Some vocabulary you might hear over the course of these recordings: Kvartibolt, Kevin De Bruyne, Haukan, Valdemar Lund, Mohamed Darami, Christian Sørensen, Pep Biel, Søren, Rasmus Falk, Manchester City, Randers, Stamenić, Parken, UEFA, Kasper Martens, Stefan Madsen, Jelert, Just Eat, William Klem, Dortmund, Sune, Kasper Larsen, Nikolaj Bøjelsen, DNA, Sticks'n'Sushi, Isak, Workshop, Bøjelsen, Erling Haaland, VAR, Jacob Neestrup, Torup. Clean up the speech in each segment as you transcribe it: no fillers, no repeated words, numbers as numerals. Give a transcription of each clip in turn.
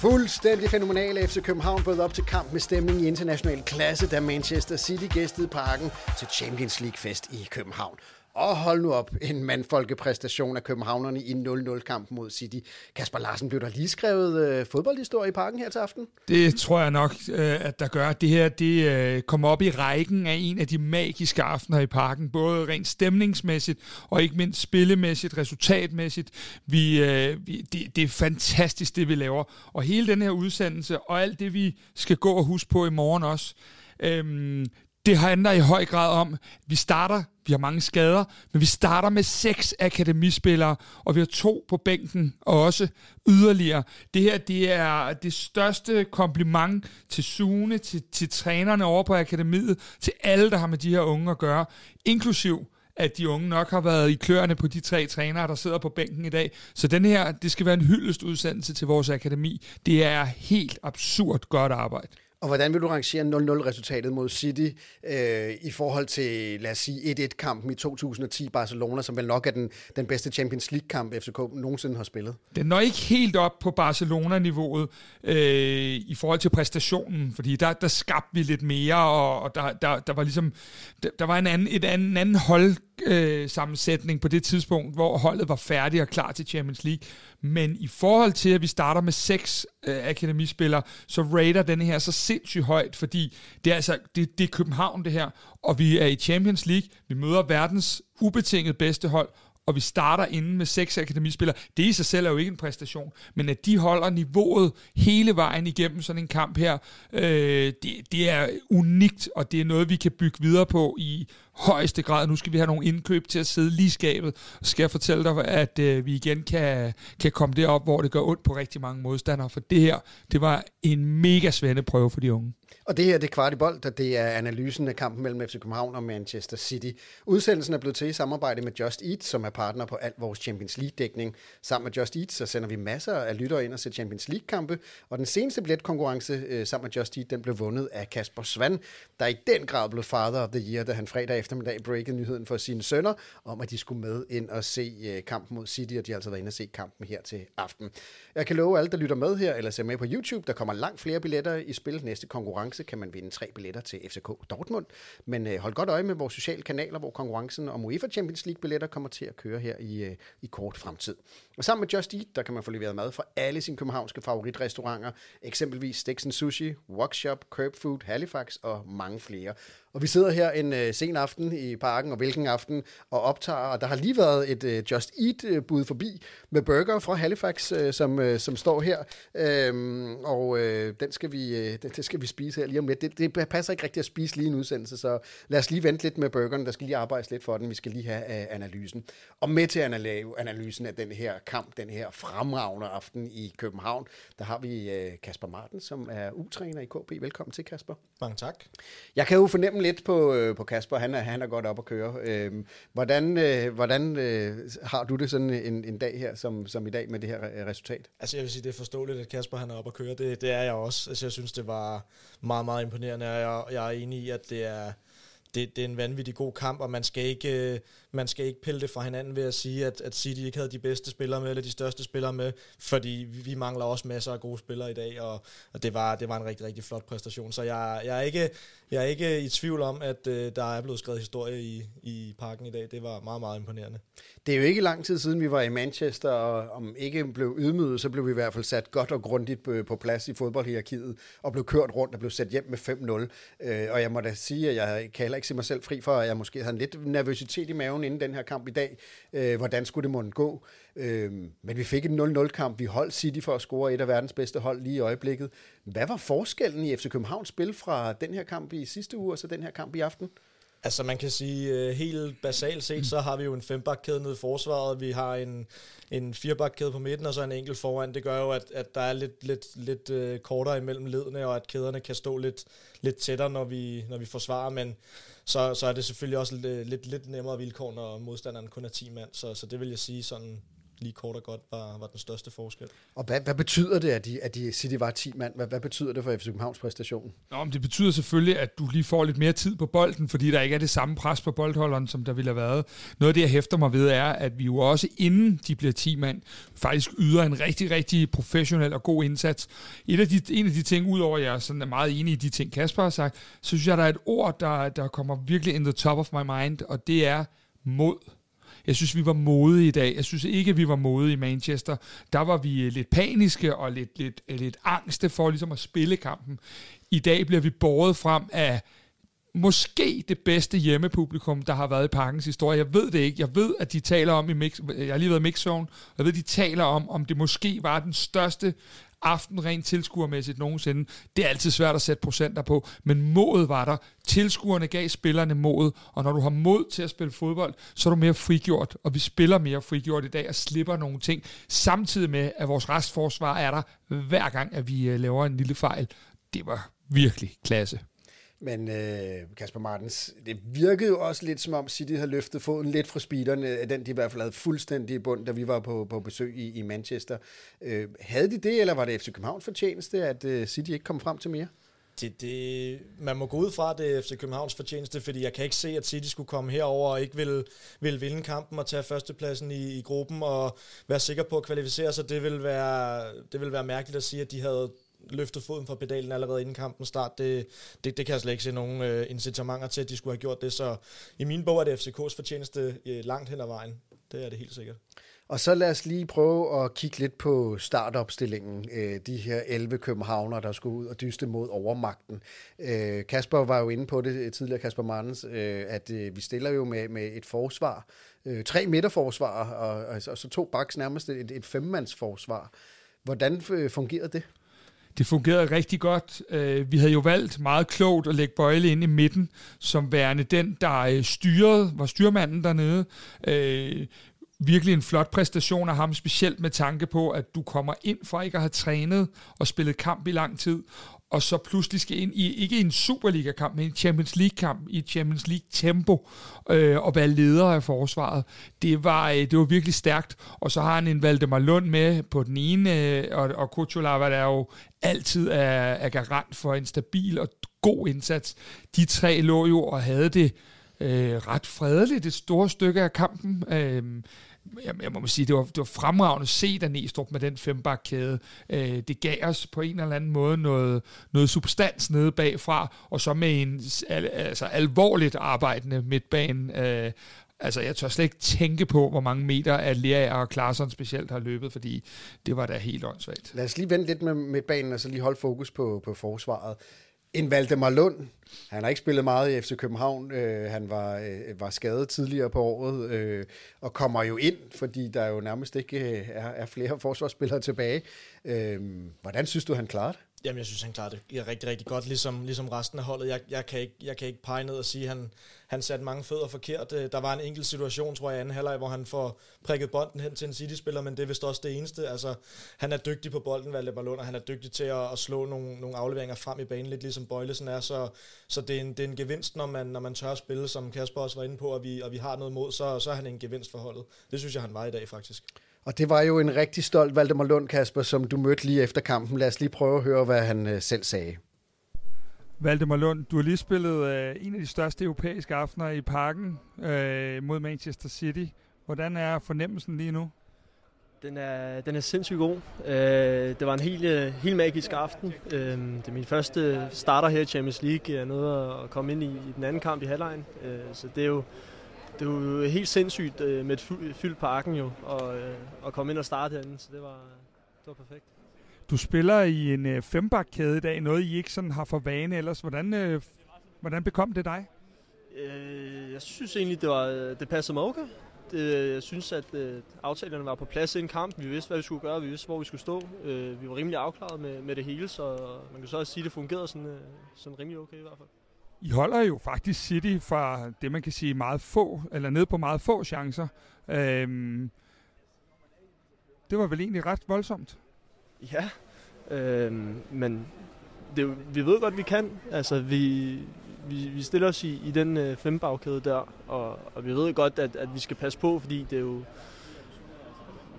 Fuldstændig fænomenal FC København bød op til kamp med stemning i international klasse, da Manchester City gæstede Parken til Champions League-fest i København. Og hold nu op, en mandfolkepræstation af københavnerne i 0-0-kampen mod City. Kasper Larsen, blev der lige skrevet fodboldhistorie i Parken her til aften? Det tror jeg nok, at der gør. Det her kommer op i rækken af en af de magiske aftener i Parken, både rent stemningsmæssigt og ikke mindst spillemæssigt, resultatmæssigt. Det er fantastisk, det vi laver. Og hele den her udsendelse og alt det, vi skal gå og huske på i morgen også, det handler i høj grad om, vi har mange skader, men vi starter med 6 akademispillere, og vi har 2 på bænken, og også yderligere. Det her, det er det største kompliment til Sune, til trænerne over på akademiet, til alle, der har med de her unge at gøre, inklusiv at de unge nok har været i kløerne på de 3 trænere, der sidder på bænken i dag. Så den her, det skal være en hyldestudsendelse til vores akademi. Det er helt absurd godt arbejde. Og hvordan vil du rangere 0-0-resultatet mod City i forhold til, lad os sige, 1-1-kampen i 2010 Barcelona, som vel nok er den bedste Champions League-kamp, FCK nogensinde har spillet? Den når ikke helt op på Barcelona-niveauet i forhold til præstationen, fordi der skabte vi lidt mere, og der var ligesom, der var en anden holdsammensætning på det tidspunkt, hvor holdet var færdigt og klar til Champions League. Men i forhold til, at vi starter med 6 akademispillere, så rater den her så sindssygt højt, fordi det er altså det er København det her, og vi er i Champions League, vi møder verdens ubetinget bedste hold, og vi starter inde med 6 akademispillere. Det i sig selv er jo ikke en præstation, men at de holder niveauet hele vejen igennem sådan en kamp her, det er unikt, og det er noget, vi kan bygge videre på i højeste grad. Nu skal vi have nogle indkøb til at sidde lige i skabet, og skal jeg fortælle dig, at vi igen kan komme derop, hvor det gør ondt på rigtig mange modstandere, for det her, det var en mega sværende prøve for de unge. Og det her, det er Kvartibolt, og det er analysen af kampen mellem FC København og Manchester City. Udsendelsen er blevet til i samarbejde med Just Eat, som er partner på alt vores Champions League-dækning. Sammen med Just Eat, så sender vi masser af lyttere ind og ser Champions League-kampe, og den seneste billetkonkurrence sammen med Just Eat, den blev vundet af Kasper Swan, der i den grad blev father of the year, da han fredag eftermiddag breakede nyheden for sine sønner, om at de skulle med ind og se kampen mod City, og de har altså været inde og se kampen her til aften. Jeg kan love alle, der lytter med her, eller ser med på YouTube, der kommer langt flere billetter i spil. Næste konkurrence kan man vinde 3 billetter til FCK Dortmund, men hold godt øje med vores sociale kanaler, hvor konkurrencen om UEFA Champions League billetter kommer til at køre her i kort fremtid. Og sammen med Just Eat, der kan man få leveret mad fra alle sine københavnske favoritrestauranter, eksempelvis Sticks'n'Sushi, Workshop, Curb Food, Halifax og mange flere. Og vi sidder her en sen aften i Parken, og hvilken aften, og optager, og der har lige været et Just Eat-bud forbi med burger fra Halifax, som står her, den skal vi spise her lige om lidt. Det passer ikke rigtigt at spise lige en udsendelse, så lad os lige vente lidt med burgeren, der skal lige arbejdes lidt for den, vi skal lige have analysen. Og med til analysen af den her kamp, den her fremragende aften i København, der har vi Kasper Marten, som er U-træner i KB. Velkommen til, Kasper. Mange tak. Jeg kan jo fornemme lidt på Kasper, han er godt op at køre. Hvordan har du det sådan en dag her, som i dag med det her resultat? Altså jeg vil sige, det er forståeligt, at Kasper han er op at køre. Det er jeg også. Altså jeg synes, det var meget, meget imponerende, og jeg er enig i, at det er en vanvittig god kamp, og man skal ikke pille det fra hinanden ved at sige, at City ikke havde de bedste spillere med, eller de største spillere med, fordi vi mangler også masser af gode spillere i dag, og det var en rigtig, rigtig flot præstation. Så jeg er ikke i tvivl om, at der er blevet skrevet historie i Parken i dag. Det var meget, meget imponerende. Det er jo ikke lang tid siden, vi var i Manchester, og om ikke blev ydmyget, så blev vi i hvert fald sat godt og grundigt på plads i fodboldhierarkiet, og blev kørt rundt og blev sat hjem med 5-0. Og jeg må da sige, at jeg kan heller ikke se mig selv fri for, at jeg måske havde en lidt nervøsitet i maven inden den her kamp i dag. Hvordan skulle det måtte gå? Men vi fik en 0-0-kamp. Vi holdt City for at score et af verdens bedste hold lige i øjeblikket. Hvad var forskellen i FC Københavns spil fra den her kamp i sidste uge og så den her kamp i aften? Altså man kan sige, helt basalt set, så har vi jo en 5-bakkæde nede i forsvaret, vi har en 4-bakkæde på midten, og så en enkelt foran. Det gør jo, at der er lidt kortere imellem ledene, og at kæderne kan stå lidt tættere, når vi forsvarer, men så er det selvfølgelig også lidt nemmere vilkår, når modstanderen kun er 10 mand, så det vil jeg sige sådan lige kort og godt var den største forskel. Og hvad betyder det, at de City var 10 mand? Hvad betyder det for FC Københavns præstation? Nå, men det betyder selvfølgelig, at du lige får lidt mere tid på bolden, fordi der ikke er det samme pres på boldholderen, som der ville have været. Noget af det, jeg hæfter mig ved, er, at vi jo også inden de bliver 10 mand, faktisk yder en rigtig, rigtig professionel og god indsats. En af de ting, udover jeg sådan er meget enig i de ting, Kasper har sagt, så synes jeg, der er et ord, der kommer virkelig in the top of my mind, og det er mod. Jeg synes, vi var modige i dag. Jeg synes ikke, vi var modige i Manchester. Der var vi lidt paniske og lidt angste for ligesom at spille kampen. I dag bliver vi båret frem af måske det bedste hjemmepublikum, der har været i Parkens historie. Jeg ved det ikke. Jeg ved, at de taler om jeg har lige været i mixzone. Jeg ved, at de taler om det måske var den største aften rent tilskuermæssigt nogensinde. Det er altid svært at sætte procenter på, men modet var der. Tilskuerne gav spillerne modet, og når du har mod til at spille fodbold, så er du mere frigjort, og vi spiller mere frigjort i dag og slipper nogle ting, samtidig med, at vores restforsvar er der hver gang, at vi laver en lille fejl. Det var virkelig klasse. Men Kasper Martens, det virkede jo også lidt som om City havde løftet foden lidt fra speederne, den de i hvert fald havde fuldstændig i bund, da vi var på besøg i Manchester. Havde de det, eller var det FC Københavns fortjeneste, at City ikke kom frem til mere? Man må gå ud fra, at det er FC Københavns fortjeneste, fordi jeg kan ikke se, at City skulle komme herover og ikke ville vinde kampen og tage førstepladsen i gruppen og være sikker på at kvalificere sig. Det ville være mærkeligt at sige, at de havde løftet foden fra pedalen allerede inden kampen start. Det kan jeg slet ikke se nogen incitamenter til, at de skulle have gjort det. Så i min bog er det FCK's fortjeneste langt hen ad vejen. Det er det helt sikkert. Og så lad os lige prøve at kigge lidt på startopstillingen. De her 11 københavner, der skulle ud og dyste mod overmagten. Kasper var jo inde på det tidligere, Kasper Martens, at vi stiller jo med et forsvar. 3 midterforsvarer, og så 2 backs, nærmest et femmandsforsvar. Hvordan fungerede det? Det fungerede rigtig godt. Vi havde jo valgt meget klogt at lægge Boyle ind i midten, som værende den, der styrede, var styrmanden dernede. Virkelig en flot præstation af ham, specielt med tanke på, at du kommer ind fra ikke at have trænet og spillet kamp i lang tid, og så pludselig skal ind i, ikke en Superliga-kamp, men en Champions League-kamp, i et Champions League-tempo, og være leder af forsvaret. Det var virkelig stærkt, og så har han en Valdemar Lund med på den ene, og Kuchulava, der er jo altid er garant for en stabil og god indsats. De tre lå jo og havde det ret fredeligt, et stort stykke af kampen. Jeg må sige, det var fremragende set af Neestrup med den fembakkæde. Det gav os på en eller anden måde noget substans nede bagfra, og så med en alvorligt arbejdende midtbane. Jeg tør slet ikke tænke på, hvor mange meter at Jelert og Claesson specielt har løbet, fordi det var da helt åndssvagt. Lad os lige vente lidt med midtbanen, og så lige holde fokus på forsvaret. En Valdemar Lund, han har ikke spillet meget i FC København, han var skadet tidligere på året, og kommer jo ind, fordi der jo nærmest ikke er flere forsvarsspillere tilbage. Hvordan synes du, han klarer det? Jamen, jeg synes, han klarede det rigtig, rigtig godt, ligesom resten af holdet. Jeg kan ikke pege ned og sige, at han satte mange fødder forkert. Der var en enkelt situation, tror jeg, anden halvleg, hvor han får prikket bolden hen til en City-spiller, men det er vist også det eneste. Altså, han er dygtig på bolden, Valdemar Lund, og han er dygtig til at slå nogle afleveringer frem i banen, lidt ligesom Bøjelsen er. Så det er en gevinst, når man tør at spille, som Kasper også var inde på, og vi har noget mod, så er han en gevinst for holdet. Det synes jeg, han var i dag, faktisk. Og det var jo en rigtig stolt Valdemar Lund, Kasper, som du mødte lige efter kampen. Lad os lige prøve at høre, hvad han selv sagde. Valdemar Lund, du har lige spillet en af de største europæiske aftener i Parken mod Manchester City. Hvordan er fornemmelsen lige nu? Den er sindssygt god. Det var en helt magisk aften. Det er min første starter her i Champions League. Jeg er nede at komme ind i den anden kamp i halvlejen, så det er jo helt sindssygt med et fyldt Parken jo, og komme ind og starte herinde, så det var perfekt. Du spiller i en fembakkæde i dag, noget I ikke sådan har for vane ellers. Hvordan bekom det dig? Jeg synes egentlig, det passede mig okay. Jeg synes, at aftalerne var på plads inden kampen. Vi vidste, hvad vi skulle gøre, vi vidste, hvor vi skulle stå. Vi var rimelig afklaret med det hele, så man kan så også sige, at det fungerede sådan rimelig okay i hvert fald. I holder jo faktisk City fra det, man kan sige, meget få, eller ned på meget få chancer. Det var vel egentlig ret voldsomt? Ja, men vi ved godt, vi kan. Altså, vi stiller os i den fembagkæde der, og vi ved godt, at vi skal passe på, fordi det er jo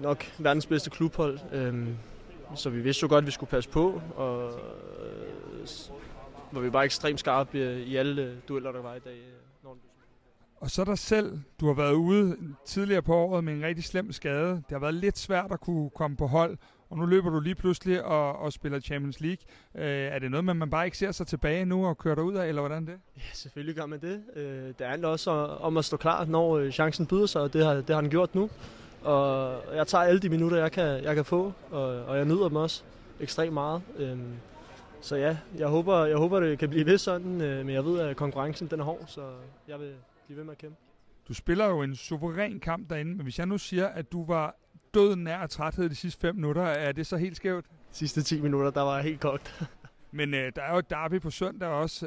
nok verdens bedste klubhold, så vi vidste jo godt, at vi skulle passe på, og var vi bare ekstremt skarpe i alle dueller, der var i dag. Og så dig selv. Du har været ude tidligere på året med en rigtig slem skade. Det har været lidt svært at kunne komme på hold, og nu løber du lige pludselig og spiller Champions League. Er det noget, man bare ikke ser sig tilbage nu og kører dig ud af, eller hvordan det? Ja, selvfølgelig gør man det. Det handler også om at stå klar, når chancen byder sig, og det har han gjort nu. Og jeg tager alle de minutter, jeg kan få, og jeg nyder dem også ekstremt meget. Så ja, jeg håber det kan blive ved sådan, men jeg ved, at konkurrencen den er hård, så jeg vil blive ved med at kæmpe. Du spiller jo en suveræn kamp derinde, men hvis jeg nu siger, at du var død nær træthed de sidste 5 minutter, er det så helt skævt? De sidste 10 minutter, der var jeg helt kogt. Men der er jo et derby på søndag også,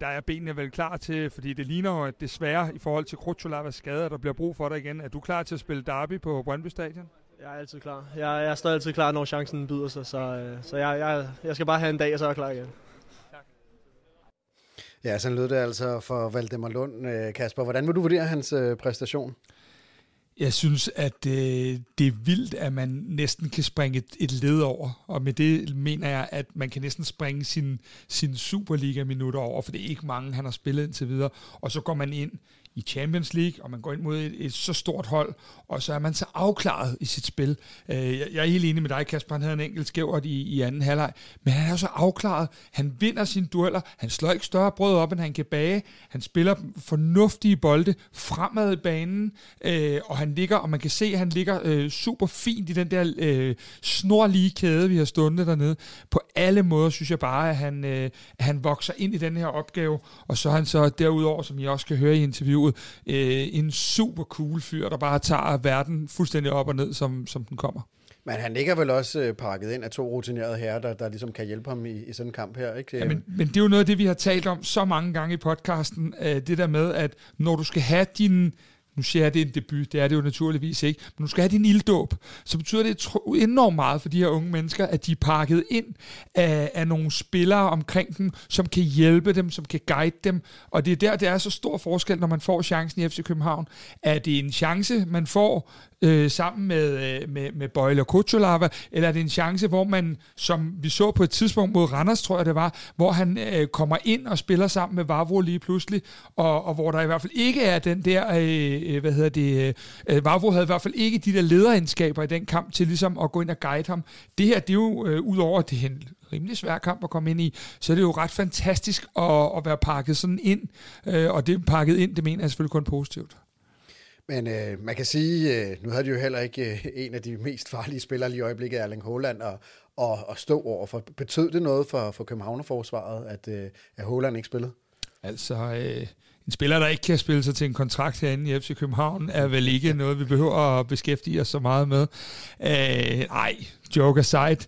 der er benene vel klar til, fordi det ligner jo, at desværre i forhold til Kuchulavas skade, der bliver brug for dig igen. Er du klar til at spille derby på Brøndby Stadion? Jeg er altid klar. Jeg står altid klar, når chancen byder sig, så jeg skal bare have en dag, og så er jeg klar igen. Tak. Ja, sådan lød det altså for Valdemar Lund. Kasper, hvordan vil du vurdere hans præstation? Jeg synes, at det er vildt, at man næsten kan springe et led over. Og med det mener jeg, at man kan næsten springe sin Superliga-minutter over, for det er ikke mange, han har spillet indtil videre. Og så går man ind i Champions League, og man går ind mod et så stort hold, og så er man så afklaret i sit spil. Jeg er helt enig med dig, Kasper, han havde en enkelt skævert i anden halvleg, men han er jo så afklaret. Han vinder sine dueller, han slår ikke større brød op, end han kan bage, han spiller fornuftige bolde fremad i banen, og han ligger, og man kan se, at han ligger super fint i den der snorlige kæde, vi har stundet dernede. På alle måder synes jeg bare, at han vokser ind i den her opgave, og så er han så derudover, som I også kan høre i interview, en super cool fyr, der bare tager verden fuldstændig op og ned, som den kommer. Men han ligger vel også pakket ind af 2 rutinerede herrer, der ligesom kan hjælpe ham i sådan en kamp her, ikke? Ja, men det er jo noget af det, vi har talt om så mange gange i podcasten, det der med, at når du skal have din... Nu siger jeg, det er en debut, det er det jo naturligvis ikke, men nu skal have din ilddåb, så betyder det enormt meget for de her unge mennesker, at de er pakket ind af nogle spillere omkring dem, som kan hjælpe dem, som kan guide dem, og det er der, det er så stor forskel, når man får chancen i FC København. Er det en chance, man får sammen med Boyle og Kuchulava, eller er det en chance, hvor man, som vi så på et tidspunkt mod Randers, tror jeg det var, hvor han kommer ind og spiller sammen med Vavro lige pludselig, og hvor der i hvert fald ikke er den der, Vavro havde i hvert fald ikke de der lederegenskaber i den kamp til ligesom at gå ind og guide ham. Det her, det er jo, udover det er en rimelig svær kamp at komme ind i, så er det jo ret fantastisk at være pakket sådan ind, og det pakket ind, det mener jeg selvfølgelig kun positivt. Men man kan sige, nu havde de jo heller ikke en af de mest farlige spillere lige i øjeblikket, Erling Haaland, og stå overfor. Betød det noget for Københavnerforsvaret, at Haaland ikke spillede? Altså, en spiller, der ikke kan spille sig til en kontrakt herinde i FC København, er vel ikke noget, vi behøver at beskæftige os så meget med. Nej, joke aside.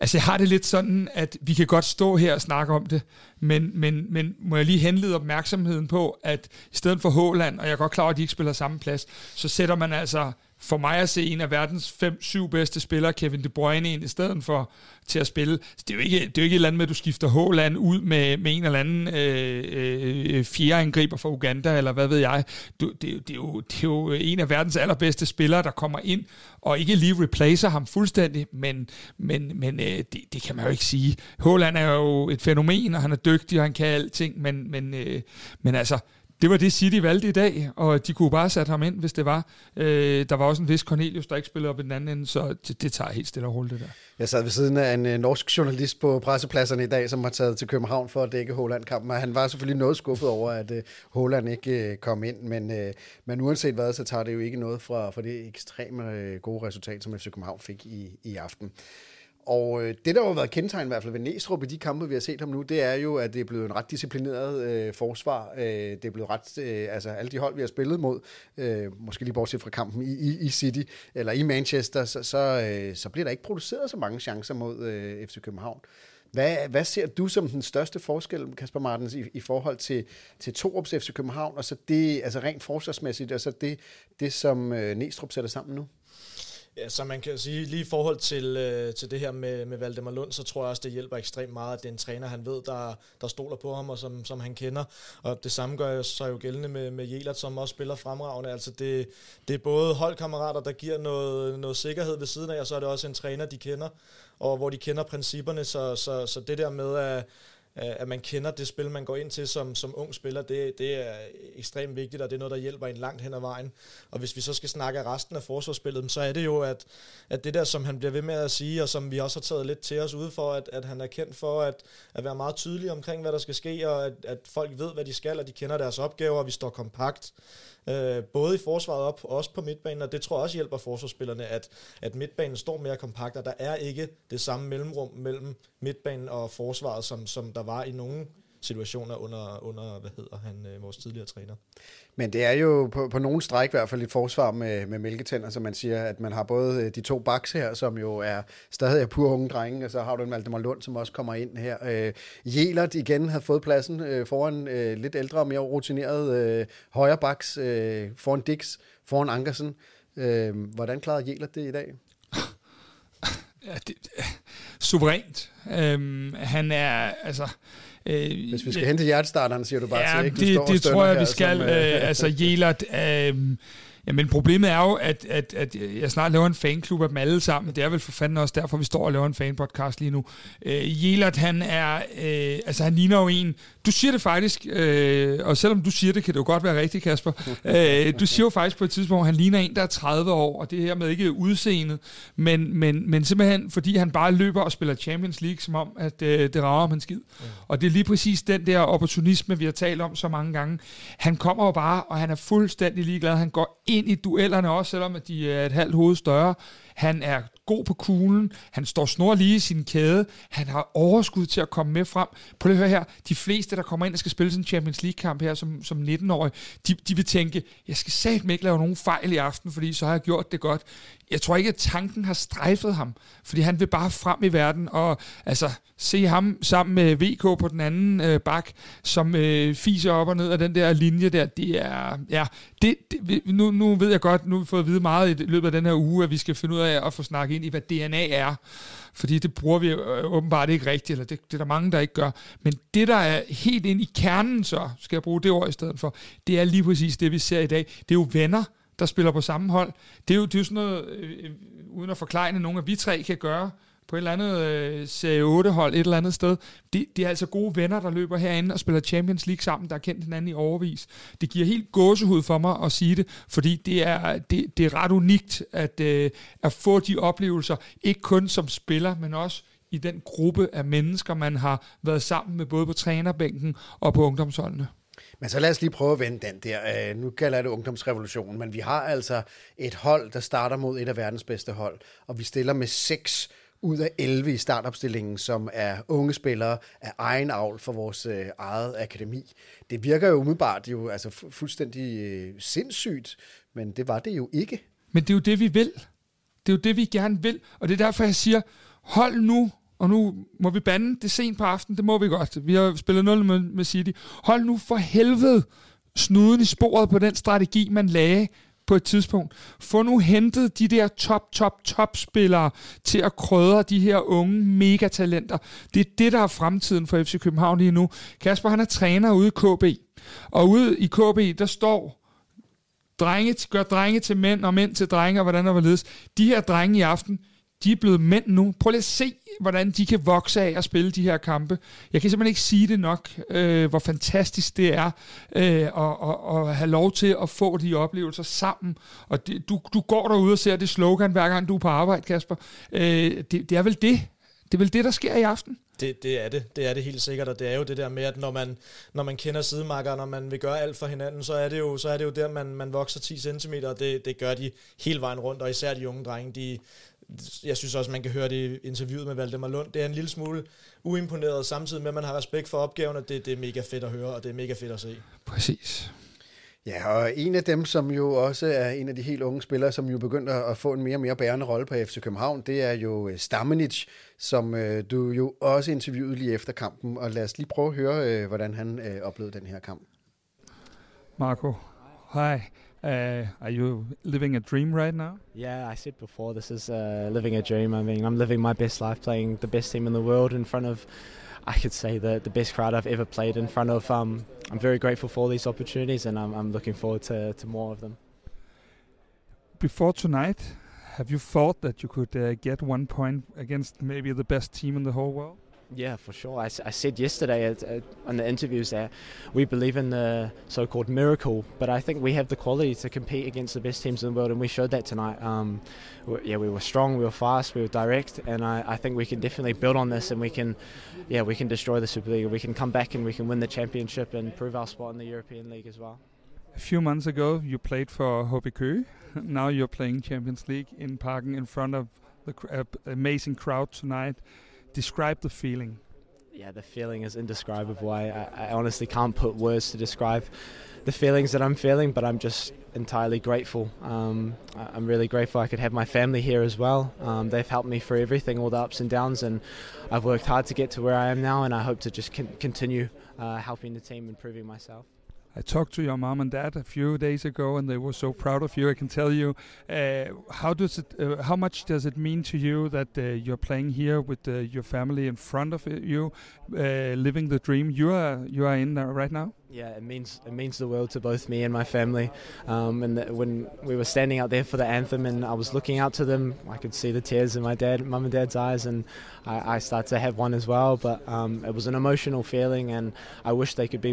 Altså, jeg har det lidt sådan, at vi kan godt stå her og snakke om det, men må jeg lige henlede opmærksomheden på, at i stedet for Haaland, og jeg er godt klar over, at de ikke spiller samme plads, så sætter man altså, for mig at se, en af verdens 5-7 bedste spillere, Kevin De Bruyne, ind i stedet for til at spille. Så det er jo ikke et eller andet med, at du skifter Haaland ud med en eller anden fjerdeangriber fra Uganda, eller hvad ved jeg. Det er jo en af verdens allerbedste spillere, der kommer ind, og ikke lige replacer ham fuldstændig, men det kan man jo ikke sige. Haaland er jo et fænomen, og han er dygtig, og han kan alting, men altså... Det var det City valgte i dag, og de kunne bare sætte ham ind, hvis det var. Der var også en vis Cornelius, der ikke spillede op i den anden ende, så det tager helt stille og roligt det der. Jeg sad ved siden af en norsk journalist på pressepladserne i dag, som har taget til København for at dække Haaland-kampen, og han var selvfølgelig noget skuffet over, at Haaland ikke kom ind, men uanset hvad, så tager det jo ikke noget fra det ekstreme gode resultat, som FC København fik i aften. Og det, der har været kendetegn i hvert fald ved Neestrup i de kampe, vi har set ham nu, det er jo, at det er blevet en ret disciplineret forsvar. Det er blevet ret... alle de hold, vi har spillet mod, måske lige bortset fra kampen i City, eller i Manchester, så bliver der ikke produceret så mange chancer mod FC København. Hvad ser du som den største forskel, Kasper Martens, i forhold til Torups FC København, og så det, altså rent forsvarsmæssigt, og så det som Neestrup sætter sammen nu? Ja, så man kan sige, lige i forhold til det her med Valdemar Lund, så tror jeg også, det hjælper ekstremt meget, at det er en træner, han ved, der stoler på ham, og som han kender. Og det samme gør sig jo gældende med Jelert, som også spiller fremragende. Altså det er både holdkammerater, der giver noget sikkerhed ved siden af, og så er det også en træner, de kender, og hvor de kender principperne. Så det der med, at man kender det spil, man går ind til som ung spiller, det er ekstremt vigtigt, og det er noget, der hjælper en langt hen ad vejen. Og hvis vi så skal snakke af resten af forsvarsspillet, så er det jo, at det der, som han bliver ved med at sige, og som vi også har taget lidt til os ude for, at han er kendt for at være meget tydelig omkring, hvad der skal ske, og at folk ved, hvad de skal, og de kender deres opgaver, og vi står kompakt. Både i forsvaret op, og også på midtbanen, og det tror jeg også hjælper forsvarsspillerne, at midtbanen står mere kompakt, og der er ikke det samme mellemrum mellem midtbanen og forsvaret, som der var i nogle situationer under hvad hedder han, vores tidligere træner. Men det er jo på nogle stræk i hvert fald et forsvar med mælketænder, som man siger, at man har både de to backs her, som jo er stadig pur unge drenge, og så har du en Valdemar Lund, som også kommer ind her. Jelert igen havde fået pladsen foran lidt ældre og mere rutineret højre backs, foran Dix, foran Ankersen. Hvordan klarede Jelert det i dag? Ja, det er suverænt. Han er altså... Hvis vi skal hen til hjertestarteren, siger du bare til, ikke? Det tror jeg, vi skal. Som, Jelert... Jamen problemet er jo, at jeg snart laver en fanklub af dem alle sammen. Det er vel for fanden også derfor, vi står og laver en fanpodcast lige nu. Jelert, han er... han ligner jo en... Du siger det faktisk, og selvom du siger det, kan det jo godt være rigtigt, Kasper. Du siger jo faktisk på et tidspunkt, at han ligner en, der er 30 år, og det er hermed ikke udseendet, men simpelthen, fordi han bare løber og spiller Champions League, som om, at det rager om en skid. Ja. Og det er lige præcis den der opportunisme, vi har talt om så mange gange. Han kommer jo bare, og han er fuldstændig ligeglad. Han går ind i duellerne også, selvom de er et halvt hoved større. Han er god på kuglen, han står snorlige i sin kæde, han har overskud til at komme med frem. Prøv at høre her, de fleste, der kommer ind og skal spille sådan en Champions League-kamp her som 19-årige, de vil tænke, jeg skal satme ikke lave nogen fejl i aften, fordi så har jeg gjort det godt. Jeg tror ikke, at tanken har strejfet ham, fordi han vil bare frem i verden, og altså se ham sammen med VK på den anden bak, som fiser op og ned af den der linje der, det er, ja, nu ved jeg godt, nu har vi fået at vide meget i løbet af den her uge, at vi skal finde ud af at få snakket ind i, hvad DNA er, fordi det bruger vi åbenbart ikke rigtigt, eller det er der mange, der ikke gør, men det, der er helt ind i kernen så, skal jeg bruge det ord i stedet for, det er lige præcis det, vi ser i dag. Det er jo venner, der spiller på samme hold. Det er jo sådan noget, uden at forklare, nogen af vi tre kan gøre på et eller andet serie 8-hold et eller andet sted. Det er altså gode venner, der løber herinde og spiller Champions League sammen, der har kendt hinanden i årevis. Det giver helt gåsehud for mig at sige det, fordi det er ret unikt at få de oplevelser, ikke kun som spiller, men også i den gruppe af mennesker, man har været sammen med, både på trænerbænken og på ungdomsholdene. Men så lad os lige prøve at vende den der. Nu kalder jeg det ungdomsrevolutionen, men vi har altså et hold, der starter mod et af verdens bedste hold, og vi stiller med 6 ud af 11 i startopstillingen, som er unge spillere af egen avl for vores eget akademi. Det virker jo umiddelbart jo altså fuldstændig sindssygt, men det var det jo ikke. Men det er jo det, vi vil. Det er jo det, vi gerne vil, og det er derfor, jeg siger, hold nu. Og nu må vi bande det sent på aftenen. Det må vi godt. Vi har spillet 0 med City. Hold nu for helvede snuden i sporet på den strategi, man lagde på et tidspunkt. Få nu hentet de der top spillere til at krødre de her unge megatalenter. Det er det, der er fremtiden for FC København lige nu. Kasper, han er træner ude i KB. Og ude i KB, der står... gør drenge til mænd, og mænd til drenge, og hvordan der var ledes. De her drenge i aften... De er blevet mænd nu. Prøv lige at se, hvordan de kan vokse af at spille de her kampe. Jeg kan simpelthen ikke sige det nok, hvor fantastisk det er at have lov til at få de oplevelser sammen. Og det, du går derude og ser det slogan, hver gang du er på arbejde, Kasper. Det er vel det. Det er vel det, der sker i aften? Det er det. Det er det helt sikkert, og det er jo det der med, at når man kender sidemarker, når man vil gøre alt for hinanden, så er det jo der, man vokser 10 cm, og det gør de hele vejen rundt, og især de unge drenge, jeg synes også, man kan høre det i interviewet med Valdemar Lund. Det er en lille smule uimponeret, samtidig med, at man har respekt for opgaven, og det er mega fedt at høre, og det er mega fedt at se. Præcis. Ja, og en af dem, som jo også er en af de helt unge spillere, som jo begyndte at få en mere og mere bærende rolle på FC København, det er jo Stamenić, som du jo også interviewede lige efter kampen. Og lad os lige prøve at høre, hvordan han oplevede den her kamp. Marco, hej. Are you living a dream right now? Yeah, I said before, this is living a dream. I mean, I'm living my best life, playing the best team in the world in front of, I could say, the best crowd I've ever played in front of. I'm very grateful for all these opportunities, and I'm looking forward to more of them. Before tonight, have you thought that you could get 1 point against maybe the best team in the whole world? Yeah, for sure. I said yesterday on the interviews that we believe in the so-called miracle, but I think we have the quality to compete against the best teams in the world, and we showed that tonight. We were strong, we were fast, we were direct, and I think we can definitely build on this, and we can destroy the Super League. We can come back and we can win the championship and prove our spot in the European League as well. A few months ago, you played for HB Køge. Now you're playing Champions League in Parken in front of the amazing crowd tonight. Describe the feeling. Yeah, the feeling is indescribable. I honestly can't put words to describe the feelings that I'm feeling, but I'm just entirely grateful. I'm really grateful I could have my family here as well. They've helped me through everything, all the ups and downs, and I've worked hard to get to where I am now, and I hope to just continue helping the team, improving myself. I talked to your mom and dad a few days ago, and they were so proud of you. I can tell you, how much does it mean to you that you're playing here with your family in front of you, living the dream you are in right now? Yeah, it means the world to both me and my family. When we were standing out there for the anthem, and I was looking out to them, I could see the tears in my mum and dad's eyes, and I started to have one as well. But it was an emotional feeling, and I wish they could be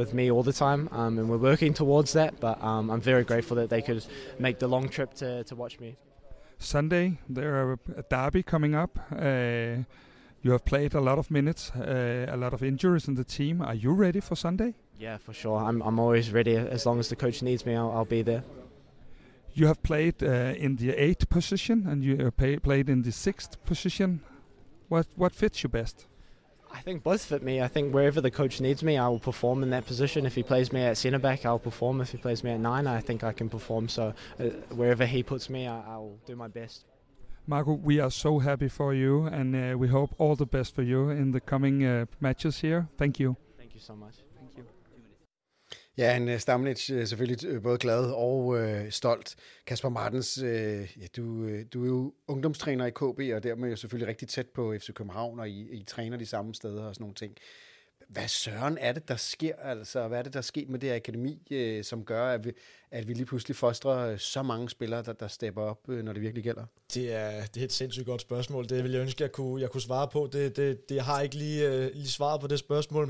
with me all the time. And we're working towards that, but I'm very grateful that they could make the long trip to watch me. Sunday, there are a derby coming up. You have played a lot of minutes, a lot of injuries in the team. Are you ready for Sunday? Yeah, for sure. I'm always ready. As long as the coach needs me, I'll be there. You have played in the 8th position, and you played in the 6th position. What fits you best? I think both fit me. I think wherever the coach needs me, I will perform in that position. If he plays me at centre-back, I'll perform. If he plays me at 9, I think I can perform. So wherever he puts me, I'll do my best. Marco, we are so happy for you, and we hope all the best for you in the coming matches here. Thank you. Thank you so much. Thank you. Ja, en Stamenić selvfølgelig både glad og stolt. Kasper Martens, du er jo ungdomstræner i KB, og dermed jo selvfølgelig rigtig tæt på FC København, og I træner de samme steder og sådan nogle ting. Hvad søren er det, der sker? Altså, hvad er det, der er sket med det her akademi, som gør, at vi lige pludselig fostrer så mange spillere, der stepper op, når det virkelig gælder? Det er et sindssygt godt spørgsmål. Det vil jeg ønske, jeg kunne svare på. Jeg har ikke lige svaret på det spørgsmål,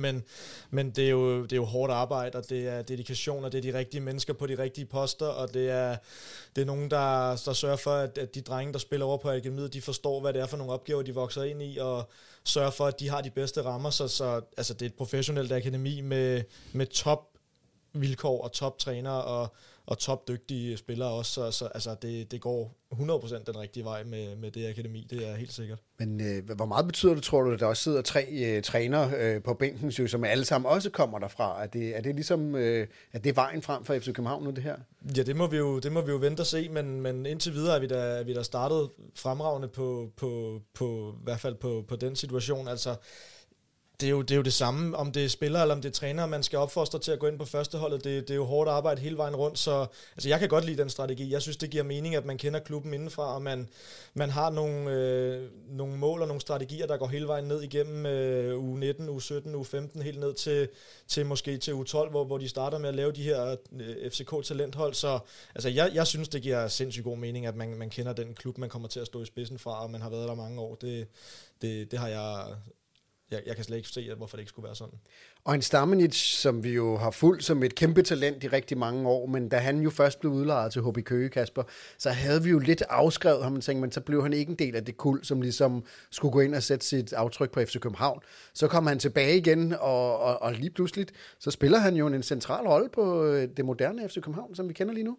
men det er jo hårdt arbejde, og det er dedikation, og det er de rigtige mennesker på de rigtige poster, og det er nogen, der sørger for, at de drenge, der spiller over på akademiet, de forstår, hvad det er for nogle opgaver, de vokser ind i, og sørger for, at de har de bedste rammer. Så altså, det er et professionelt akademi med top vilkår og toptrænere og topdygtige spillere også, så altså det går 100% den rigtige vej med det akademi, det er helt sikkert. Men hvor meget betyder det, tror du, at der også sidder 3 trænere på bænken, som alle sammen også kommer derfra? Er det ligesom, er det vejen frem for FC København nu, det her? Ja, det må vi jo vente og se, men indtil videre er vi da startet fremragende på i hvert fald på den situation, altså. Det er jo det samme, om det er spillere eller om det er trænere, man skal opfostre til at gå ind på førsteholdet. Det er jo hårdt arbejde hele vejen rundt, så altså, jeg kan godt lide den strategi. Jeg synes, det giver mening, at man kender klubben indenfra, og man har nogle mål og nogle strategier, der går hele vejen ned igennem uge 19, uge 17, uge 15, helt ned til måske til uge 12, hvor de starter med at lave de her FCK-talenthold. Så altså, jeg synes, det giver sindssygt god mening, at man kender den klub, man kommer til at stå i spidsen fra, og man har været der mange år. Det har jeg kan slet ikke se, hvorfor det ikke skulle være sådan. Og en Stamenić, som vi jo har fulgt som et kæmpe talent i rigtig mange år, men da han jo først blev udlejet til HB Køge, Kasper, så havde vi jo lidt afskrevet ham, og tænkte, men så blev han ikke en del af det kul, som ligesom skulle gå ind og sætte sit aftryk på FC København. Så kom han tilbage igen, og lige pludselig, så spiller han jo en central rolle på det moderne FC København, som vi kender lige nu.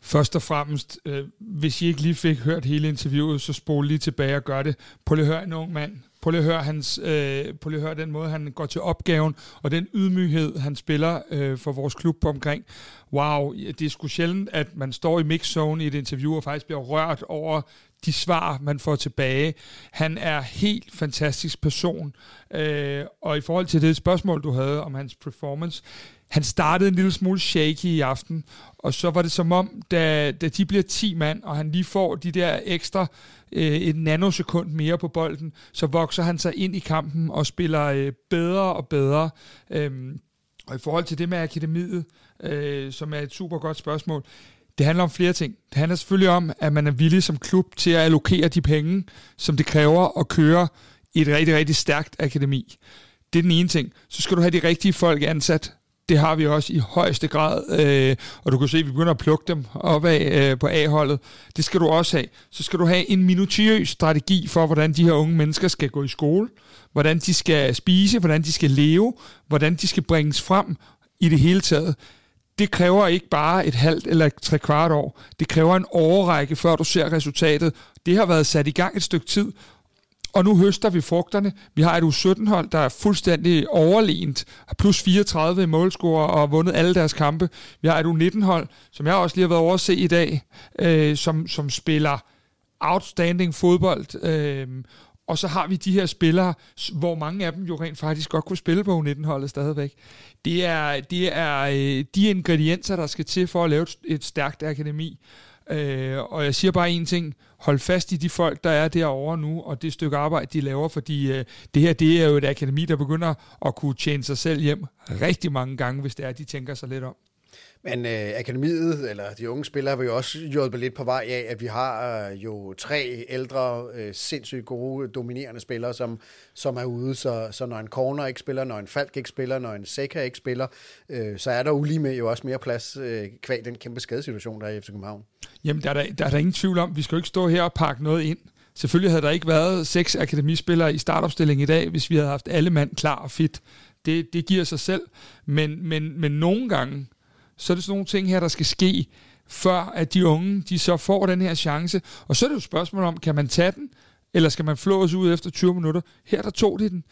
Først og fremmest, hvis I ikke lige fik hørt hele interviewet, så spol lige tilbage og gør det. Prøv lige at høre en ung mand, Prøv lige at høre, den måde, han går til opgaven, og den ydmyghed, han spiller for vores klub på omkring. Wow, det er sgu sjældent, at man står i mixzone i et interview og faktisk bliver rørt over de svar, man får tilbage. Han er helt fantastisk person. Og i forhold til det spørgsmål, du havde om hans performance, han startede en lille smule shaky i aften, og så var det som om, da de bliver 10 mand, og han lige får de der ekstra et nanosekund mere på bolden, så vokser han sig ind i kampen og spiller bedre og bedre. Og i forhold til det med akademiet, som er et super godt spørgsmål, det handler om flere ting. Det handler selvfølgelig om, at man er villig som klub til at allokere de penge, som det kræver at køre et rigtig, rigtig stærkt akademi. Det er den ene ting. Så skal du have de rigtige folk ansat. Det har vi også i højeste grad, og du kan se, at vi begynder at plukke dem op af på A-holdet. Det skal du også have. Så skal du have en minutiøs strategi for, hvordan de her unge mennesker skal gå i skole, hvordan de skal spise, hvordan de skal leve, hvordan de skal bringes frem i det hele taget. Det kræver ikke bare et halvt eller trekvart år. Det kræver en årrække, før du ser resultatet. Det har været sat i gang et stykke tid, og nu høster vi frugterne. Vi har et U17-hold, der er fuldstændig overlegent, plus 34 i målscorer og har vundet alle deres kampe. Vi har et U19-hold, som jeg også lige har været over at se i dag, som spiller outstanding fodbold. Og så har vi de her spillere, hvor mange af dem jo rent faktisk godt kunne spille på U19-holdet stadigvæk. Det er de ingredienser, der skal til for at lave et stærkt akademi. Og jeg siger bare én ting, hold fast i de folk, der er derovre nu, og det stykke arbejde, de laver, fordi det her, det er jo et akademi, der begynder at kunne tjene sig selv hjem rigtig mange gange, hvis det er, de tænker sig lidt om. Men akademiet, eller de unge spillere, vil jo også hjælpe lidt på vej af, at vi har jo 3 ældre, sindssygt gode, dominerende spillere, som er ude. Så når en corner ikke spiller, når en Falk ikke spiller, når en Seca ikke spiller, så er der ulige med jo også mere plads kvad den kæmpe skadesituation, der er i FC København. Jamen, der er ingen tvivl om, vi skal jo ikke stå her og pakke noget ind. Selvfølgelig havde der ikke været 6 akademispillere i startopstillingen i dag, hvis vi havde haft alle mand klar og fit. Det giver sig selv, men nogle gange, så er det sådan nogle ting her, der skal ske, før at de unge, de så får den her chance. Og så er det jo et spørgsmål om, kan man tage den, eller skal man flås ud efter 20 minutter? Her der tog de den.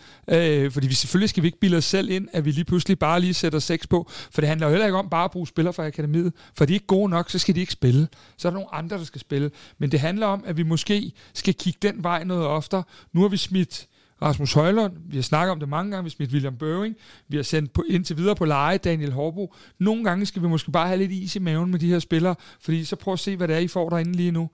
Fordi vi selvfølgelig skal vi ikke bilde os selv ind, at vi lige pludselig bare lige sætter 6 på. For det handler jo heller ikke om bare at bruge spillere fra akademiet. For de er ikke gode nok, så skal de ikke spille. Så er der nogle andre, der skal spille. Men det handler om, at vi måske skal kigge den vej noget oftere. Nu har vi smidt Rasmus Højlund, vi har snakket om det mange gange, vi har smidt William Bøving, vi har sendt indtil videre på leje Daniel Horbo. Nogle gange skal vi måske bare have lidt is i maven med de her spillere, fordi så prøv at se, hvad det er, I får derinde lige nu.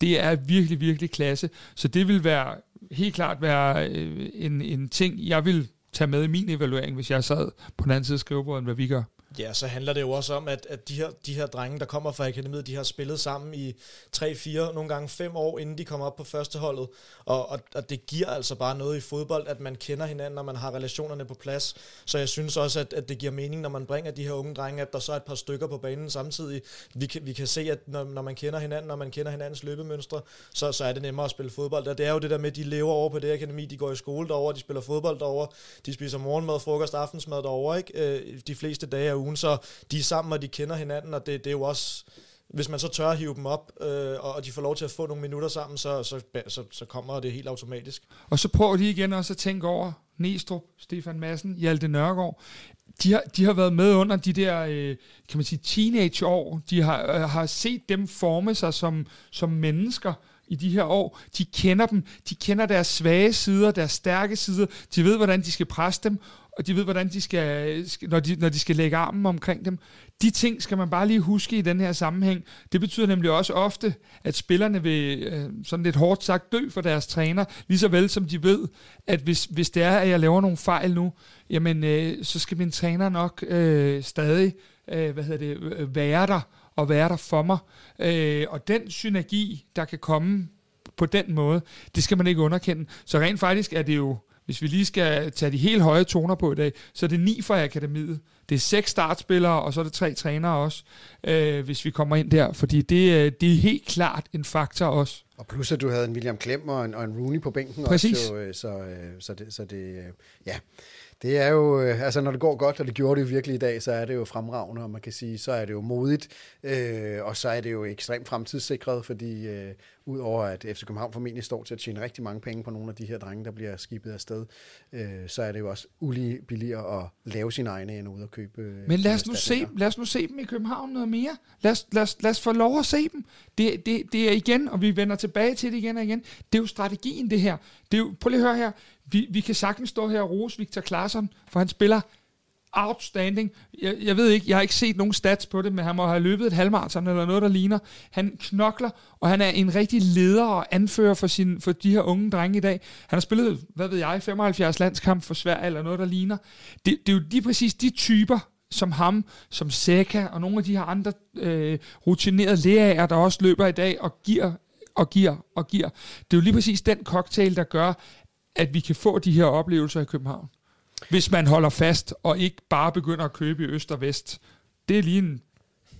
Det er virkelig, virkelig klasse, så det vil være helt klart være en ting, jeg vil tage med i min evaluering, hvis jeg sad på den anden side af skrivebordet, hvad vi gør. Ja, så handler det jo også om, at de her drenge, der kommer fra akademiet, de har spillet sammen i 3-4, nogle gange 5 år, inden de kommer op på førsteholdet. Og det giver altså bare noget i fodbold, at man kender hinanden, og man har relationerne på plads. Så jeg synes også, at det giver mening, når man bringer de her unge drenge, at der så er et par stykker på banen samtidig. Vi kan se, at når man kender hinanden, når man kender hinandens løbemønstre, så er det nemmere at spille fodbold. Og det er jo det der med, at de lever over på det akademi, de går i skole derovre, de spiller fodbold derovre, de spiser morgenmad, frokost, aftensmad derovre, ikke? De fleste dage ugen, så de er sammen, og de kender hinanden, og det er jo også, hvis man så tør at hive dem op, og de får lov til at få nogle minutter sammen, så kommer det helt automatisk. Og så prøv lige igen også at tænke over Neestrup, Stefan Madsen, Hjalte Nørgaard. De har været med under de der, kan man sige, teenageår. De har set dem forme sig som mennesker i de her år. De kender dem. De kender deres svage sider, deres stærke sider. De ved, hvordan de skal presse dem. Og de ved, hvordan de skal, når de skal lægge armen omkring dem. De ting skal man bare lige huske i den her sammenhæng. Det betyder nemlig også ofte, at spillerne vil, sådan lidt hårdt sagt, dø for deres træner, lige så vel som de ved, at hvis det er, at jeg laver nogle fejl nu, jamen så skal min træner nok stadig være der for mig. Og den synergi, der kan komme på den måde, det skal man ikke underkende. Så rent faktisk er det jo, hvis vi lige skal tage de helt høje toner på i dag, så er det 9 fra akademiet. Det er 6 startspillere, og så er det 3 trænere også, hvis vi kommer ind der. Fordi det er helt klart en faktor også. Og plus at du havde en William Klem og en Rooney på bænken. Præcis. Også. Så det, ja, Det er jo, altså når det går godt, og det gjorde det jo virkelig i dag, så er det jo fremragende, og man kan sige, så er det jo modigt, og så er det jo ekstremt fremtidssikret, fordi udover at FC København formentlig står til at tjene rigtig mange penge på nogle af de her drenge, der bliver skibet afsted, så er det jo også ulige billigere at lave sine egne end ude at købe. Men lad os nu se dem i København noget mere. Lad os få lov at se dem. Det er igen, og vi vender tilbage til det igen og igen. Det er jo strategien, det her. Det er jo, prøv lige at høre her. Vi kan sagtens stå her og rose Viktor Claesson, for han spiller outstanding. Jeg ved ikke, jeg har ikke set nogen stats på det, men han må have løbet et halvmarathon eller noget, der ligner. Han knokler, og han er en rigtig leder og anfører for de her unge drenge i dag. Han har spillet, hvad ved jeg, 75 landskamp for Sverige eller noget, der ligner. Det er jo lige præcis de typer, som ham, som Seca og nogle af de her andre rutinerede læger, der også løber i dag og giver. Det er jo lige præcis den cocktail, der gør, at vi kan få de her oplevelser i København. Hvis man holder fast og ikke bare begynder at købe i øst og vest. Det er lige en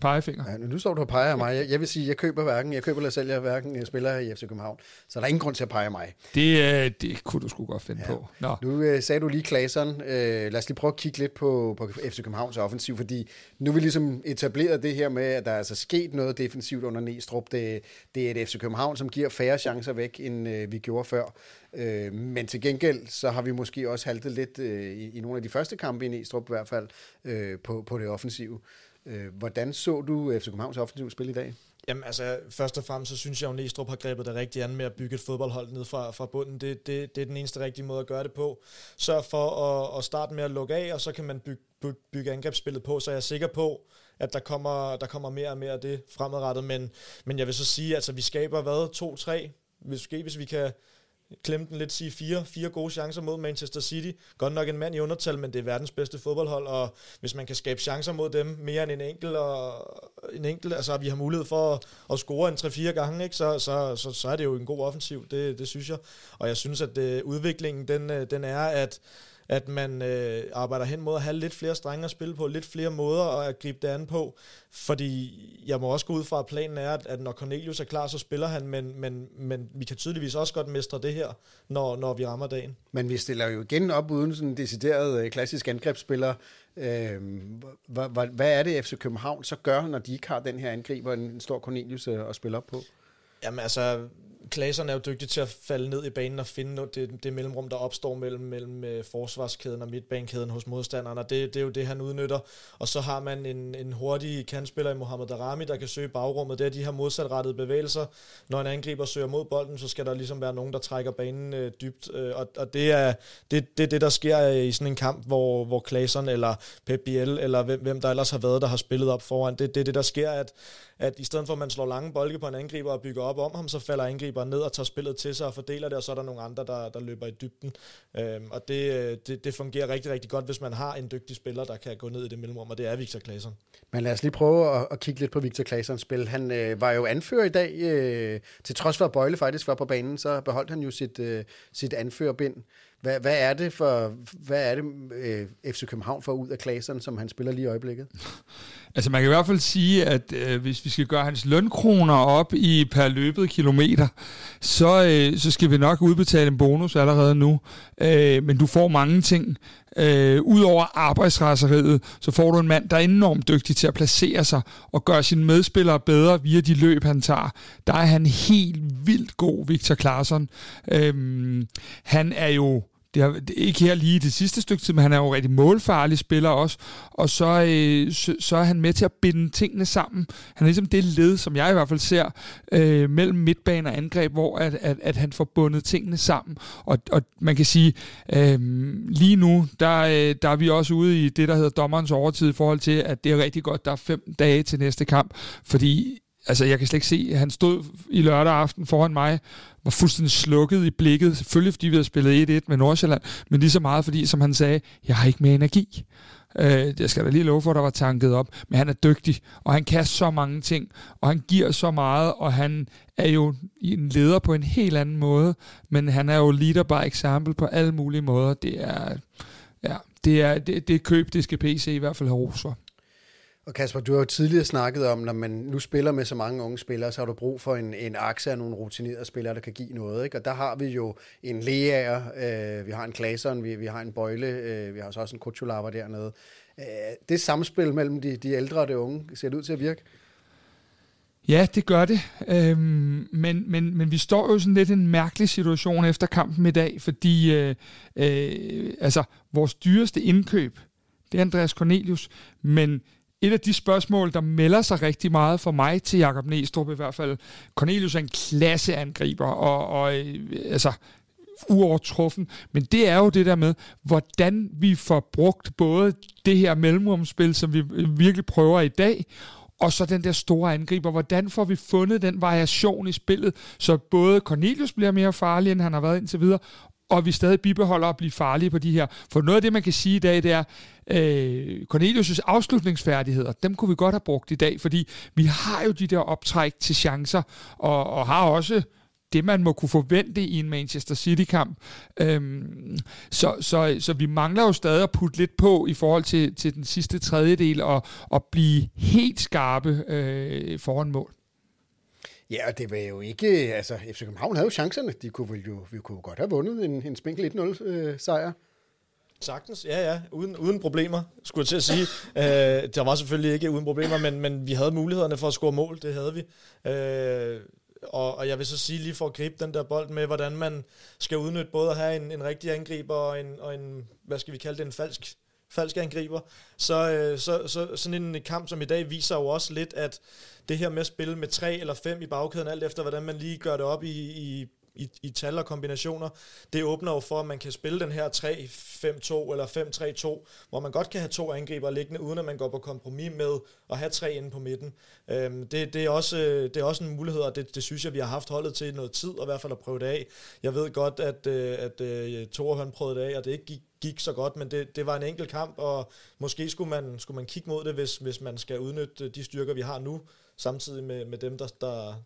pegefinger. Ja, nu står du og peger af mig. Jeg vil sige, jeg køber eller sælger hverken spillere i FC København. Så der er ingen grund til at pege af mig. Det kunne du sgu godt finde på. Nå. Nu sagde du lige Claesson. Lad os lige prøve at kigge lidt på FC Københavns offensiv, fordi nu er vi ligesom etableret det her med, at der er altså sket noget defensivt under Neestrup. Det er et FC København, som giver færre chancer væk, end vi gjorde før. Men til gengæld, så har vi måske også haltet lidt i nogle af de første kampe i Neestrup i hvert fald, på det offensive. Hvordan så du FC Københavns offensive spil i dag? Jamen altså, først og fremmest, så synes jeg, at Neestrup har grebet det rigtigt an med at bygge et fodboldhold ned fra bunden. Det er den eneste rigtige måde at gøre det på. Sørg for at starte med at lukke af, og så kan man bygge angrebsspillet på, så jeg er sikker på, at der kommer mere og mere af det fremadrettet. Men jeg vil så sige, altså vi skaber hvad? 2-3? Hvis vi kan klemme den lidt, sige fire gode chancer mod Manchester City. Godt nok en mand i undertal, men det er verdens bedste fodboldhold, og hvis man kan skabe chancer mod dem mere end en enkelt, altså vi har mulighed for at score en 3-4 gange, ikke? Så er det jo en god offensiv, det synes jeg. Og jeg synes, at udviklingen, den er, at man arbejder hen mod at have lidt flere strenge at spille på, lidt flere måder og at gribe det an på, fordi jeg må også gå ud fra, at planen er, at når Cornelius er klar, så spiller han, men vi kan tydeligvis også godt mestre det her, når vi rammer dagen. Men vi stiller jo igen op uden sådan en decideret klassisk angrebsspiller. Hvad er det, FC København så gør, når de ikke har den her angriber, en stor Cornelius at spille op på? Jamen altså, Claesson er jo dygtig til at falde ned i banen og finde det mellemrum, der opstår mellem forsvarskæden og midtbanekæden hos modstanderne. Det er jo det, han udnytter. Og så har man en hurtig kantspiller i Mohamed Darami, der kan søge bagrummet. Det er de her modsatrettede bevægelser. Når en angriber søger mod bolden, så skal der ligesom være nogen, der trækker banen dybt. Og det er det, der sker i sådan en kamp, hvor Claesson eller Pep Biel, eller hvem der ellers har været, der har spillet op foran. Det er det, der sker, at i stedet for, at man slår lange bolde på en angriber og bygger op om ham, så falder angriber ned og tager spillet til sig og fordeler det, og så er der nogle andre, der løber i dybden. Og det fungerer rigtig, rigtig godt, hvis man har en dygtig spiller, der kan gå ned i det mellemrum, og det er Viktor Claesson. Men lad os lige prøve at kigge lidt på Viktor Claessons spil. Han var jo anfører i dag. Til trods for, at Boyle faktisk var på banen, så beholdt han jo sit anførerbind. Hvad er det FC København får ud af Claesson, som han spiller lige i øjeblikket? Altså man kan i hvert fald sige, at hvis vi skal gøre hans lønkroner op i per løbet kilometer, så skal vi nok udbetale en bonus allerede nu. Men du får mange ting. Udover arbejdsraseriet, så får du en mand, der er enormt dygtig til at placere sig og gøre sine medspillere bedre via de løb, han tager. Der er han helt vildt god, Viktor Claesson. Han er jo ikke her lige det sidste stykke tid, men han er jo rigtig målfarlig spiller også, og så er han med til at binde tingene sammen. Han er ligesom det led, som jeg i hvert fald ser, mellem midtbane og angreb, hvor at han får bundet tingene sammen. Og man kan sige, lige nu, der er vi også ude i det, der hedder dommerens overtid, i forhold til, at det er rigtig godt, der er 5 dage til næste kamp, fordi altså, jeg kan slet ikke se, han stod i lørdag aften foran mig, var fuldstændig slukket i blikket, selvfølgelig fordi vi havde spillet 1-1 med Nordsjælland, men lige så meget fordi, som han sagde, jeg har ikke mere energi. Jeg skal da lige love for, at der var tanket op, men han er dygtig, og han kan så mange ting, og han giver så meget, og han er jo en leder på en helt anden måde, men han er jo leader by example på alle mulige måder. Det er køb, det skal PC i hvert fald have ros for. Og Kasper, du har jo tidligere snakket om, når man nu spiller med så mange unge spillere, så har du brug for en akse af nogle rutinerede spillere, der kan give noget, ikke? Og der har vi jo en Leaer, vi har en Claesson, vi har en Boyle, vi har også en Kuchulava dernede. Det samspil mellem de ældre og de unge, ser det ud til at virke? Ja, det gør det. Men vi står jo sådan lidt i en mærkelig situation efter kampen i dag, fordi vores dyreste indkøb, det er Andreas Cornelius, men et af de spørgsmål, der melder sig rigtig meget for mig til Jacob Neestrup i hvert fald. Cornelius er en klasseangriber, og uovertruffen, men det er jo det der med, hvordan vi får brugt både det her mellemrumsspil, som vi virkelig prøver i dag, og så den der store angriber. Hvordan får vi fundet den variation i spillet, så både Cornelius bliver mere farlig, end han har været indtil videre, og vi stadig bibeholder at blive farlige på de her. For noget af det, man kan sige i dag, det er, Cornelius' afslutningsfærdigheder, dem kunne vi godt have brugt i dag, fordi vi har jo de der optræk til chancer, og har også det, man må kunne forvente i en Manchester City-kamp. Så vi mangler jo stadig at putte lidt på i forhold til den sidste tredjedel, og blive helt skarpe foran mål. Ja, og det var jo ikke... Altså, FC København havde jo chancerne. Vi kunne godt have vundet en spinkel 1-0-sejr. Sagtens, ja. Uden problemer, skulle jeg til at sige. Der var selvfølgelig ikke uden problemer, men vi havde mulighederne for at score mål. Det havde vi. Og jeg vil så sige, lige for at gribe den der bold med, hvordan man skal udnytte både at have en rigtig angriber og en hvad skal vi kalde det, en falsk angriber, så sådan en kamp som i dag viser jo også lidt, at det her med at spille med 3 eller 5 i bagkæden, alt efter hvordan man lige gør det op i tal og kombinationer, det åbner jo for, at man kan spille den her 3-5-2 eller 5-3-2, hvor man godt kan have 2 angriber liggende, uden at man går på kompromis med at have 3 inde på midten. Det er også en mulighed, og det synes jeg, vi har haft holdet til noget tid, og i hvert fald at prøve det af. Jeg ved godt, at Torehøn prøvede det af, og det ikke gik så godt, men det var en enkelt kamp, og måske skulle man kigge mod det, hvis man skal udnytte de styrker, vi har nu, samtidig med dem,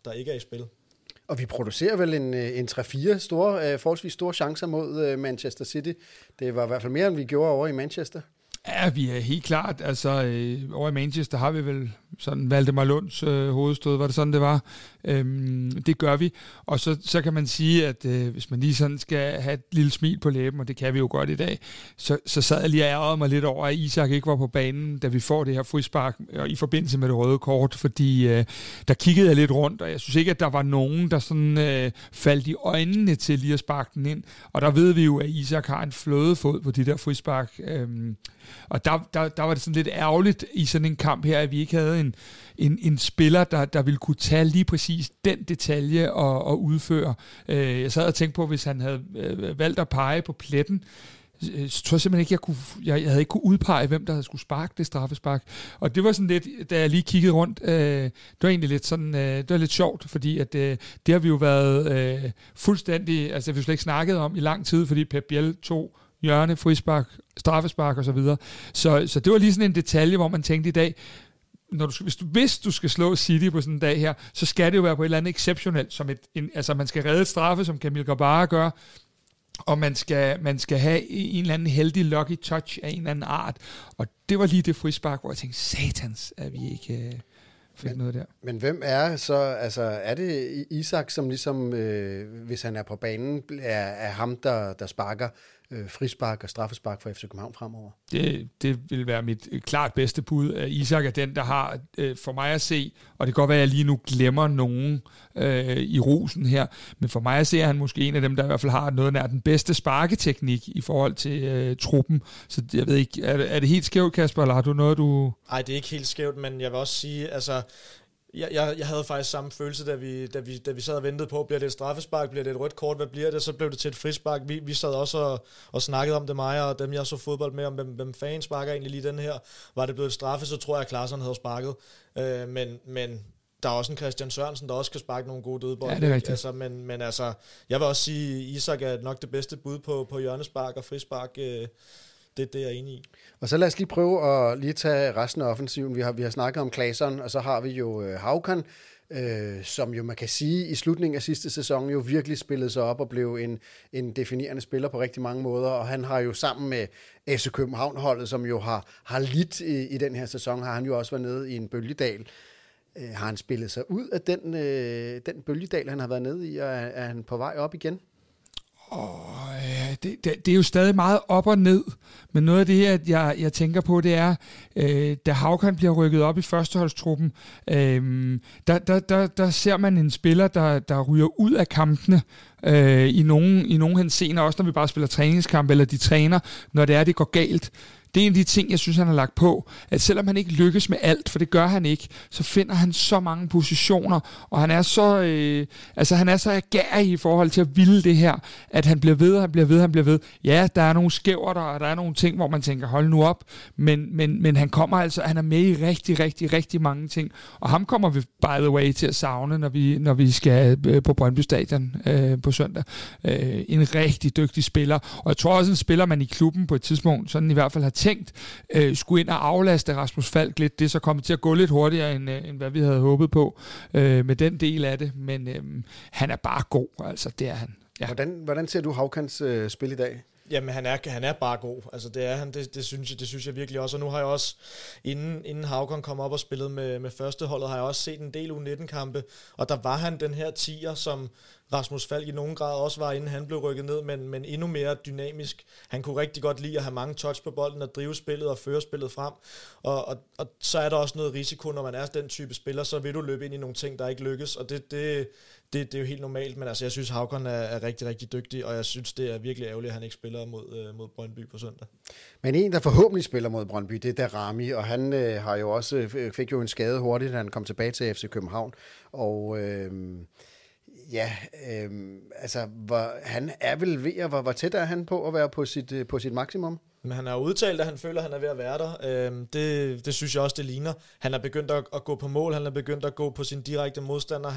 der ikke er i spil. Og vi producerer vel en 3-4 store, forholdsvis store chancer mod Manchester City. Det var i hvert fald mere, end vi gjorde over i Manchester. Ja, vi er helt klart. Altså, over i Manchester har vi vel sådan Valdemar Lunds hovedstød, var det sådan, det var. Det gør vi. Og så kan man sige, at hvis man lige sådan skal have et lille smil på læben, og det kan vi jo godt i dag, så sad jeg lige og ærede mig lidt over, at Isak ikke var på banen, da vi får det her frispark i forbindelse med det røde kort, fordi der kiggede jeg lidt rundt, og jeg synes ikke, at der var nogen, der sådan faldt i øjnene til lige at sparke den ind. Og der ved vi jo, at Isak har en flødefod på de der frispark. Og der var det sådan lidt ærgerligt i sådan en kamp her, at vi ikke havde en spiller, der ville kunne tage lige præcis den detalje og udføre. Jeg sad og tænkte på, hvis han havde valgt at pege på pletten, så tror jeg simpelthen ikke, jeg havde ikke kunne udpege, hvem der havde skulle sparke det straffespark. Og det var sådan lidt, da jeg lige kiggede rundt, det var egentlig lidt sådan, det var lidt sjovt, fordi at, det har vi jo været fuldstændig, altså vi har slet ikke snakket om i lang tid, fordi Pep Biel tog hjørne, frispark, straffespark og så videre. Så det var lige sådan en detalje, hvor man tænkte i dag, hvis du skal slå City på sådan en dag her, så skal det jo være på et eller andet exceptionelt, som man skal redde et straffe, som Kamil Grabara gør, og man skal have en eller anden heldig lucky touch af en eller anden art. Og det var lige det frispark, hvor jeg tænkte, satans, at vi ikke... Men hvem er så, altså er det Isak, som ligesom, hvis han er på banen, er ham, der sparker frispark og straffespark for FC København fremover? Det vil være mit klart bedste bud. Isak er den, der har, for mig at se, og det kan godt være, at jeg lige nu glemmer nogen i rosen her, men for mig at se, er han måske en af dem, der i hvert fald har noget nær den bedste sparketeknik i forhold til truppen. Så jeg ved ikke, er det helt skævt, Kasper, eller har du noget, du... Nej, det er ikke helt skævt, men jeg vil også sige, altså... Jeg havde faktisk samme følelse, da vi sad og ventede på, bliver det et straffespark, bliver det et rødt kort, hvad bliver det, så blev det til et frispark. Vi sad også og snakkede om det, mig og dem, jeg så fodbold med, om hvem fanden sparker egentlig lige den her. Var det blevet et straffe, så tror jeg, at Claesson havde sparket. Men der er også en Christian Sørensen, der også kan sparke nogle gode dødebold. Ja, det er rigtigt. Altså, men altså, jeg vil også sige, at Isak er nok det bedste bud på hjørnespark og frispark. Det er det, jeg er enig i. Og så lad os lige prøve at tage resten af offensiven. Vi har snakket om Claesson, og så har vi jo Haukan, som jo man kan sige i slutningen af sidste sæson jo virkelig spillede sig op og blev en definerende spiller på rigtig mange måder, og han har jo sammen med FC København-holdet, som jo har lidt i den her sæson, har han jo også været nede i en bølgedal. Har han spillet sig ud af den bølgedal, han har været nede i, og er han på vej op igen? Det er jo stadig meget op og ned, men noget af det her, jeg tænker på, det er, da Haukan bliver rykket op i førsteholdstruppen, der ser man en spiller, der ryger ud af kampene i nogen henseender, også når vi bare spiller træningskamp, eller de træner, når det går galt. Det er en af de ting, jeg synes, han har lagt på, at selvom han ikke lykkes med alt, for det gør han ikke, så finder han så mange positioner, og han er så så agerig i forhold til at ville det her, at han bliver ved. Ja, der er nogle skæver der, og der er nogle ting, hvor man tænker, hold nu op, men han kommer altså, han er med i rigtig, rigtig, rigtig mange ting, og ham kommer vi, by the way, til at savne, når vi skal på Brøndby Stadion på søndag. En rigtig dygtig spiller, og jeg tror også, en spiller, man i klubben på et tidspunkt, sådan i hvert fald har tænkt, skulle ind og aflaste Rasmus Falk lidt. Det er så kommet til at gå lidt hurtigere, end hvad vi havde håbet på med den del af det, men han er bare god, altså det er han. Ja. Hvordan ser du Haukans spil i dag? Jamen, han er bare god. Altså, det er han, det synes jeg virkelig også. Og nu har jeg også, inden Haukan kom op og spillede med førsteholdet, har jeg også set en del U19-kampe, og der var han den her 10'er, som Rasmus Falk i nogen grad også var, inden han blev rykket ned, men endnu mere dynamisk. Han kunne rigtig godt lide at have mange touch på bolden, og drive spillet og føre spillet frem. Og så er der også noget risiko, når man er den type spiller, så vil du løbe ind i nogle ting, der ikke lykkes, og det er jo helt normalt, men altså, jeg synes, Haukan er rigtig, rigtig dygtig, og jeg synes, det er virkelig ærgerligt, at han ikke spiller mod Brøndby på søndag. Men en, der forhåbentlig spiller mod Brøndby, det er Darami, og han har jo også, fik jo en skade hurtigt, da han kom tilbage til FC København, og han er vel ved, hvor tæt er han på at være på sit maksimum? Men han har udtalt, at han føler, at han er ved at være der. Det synes jeg også, det ligner. Han er begyndt at gå på mål, han er begyndt at gå på sin direkte modstander.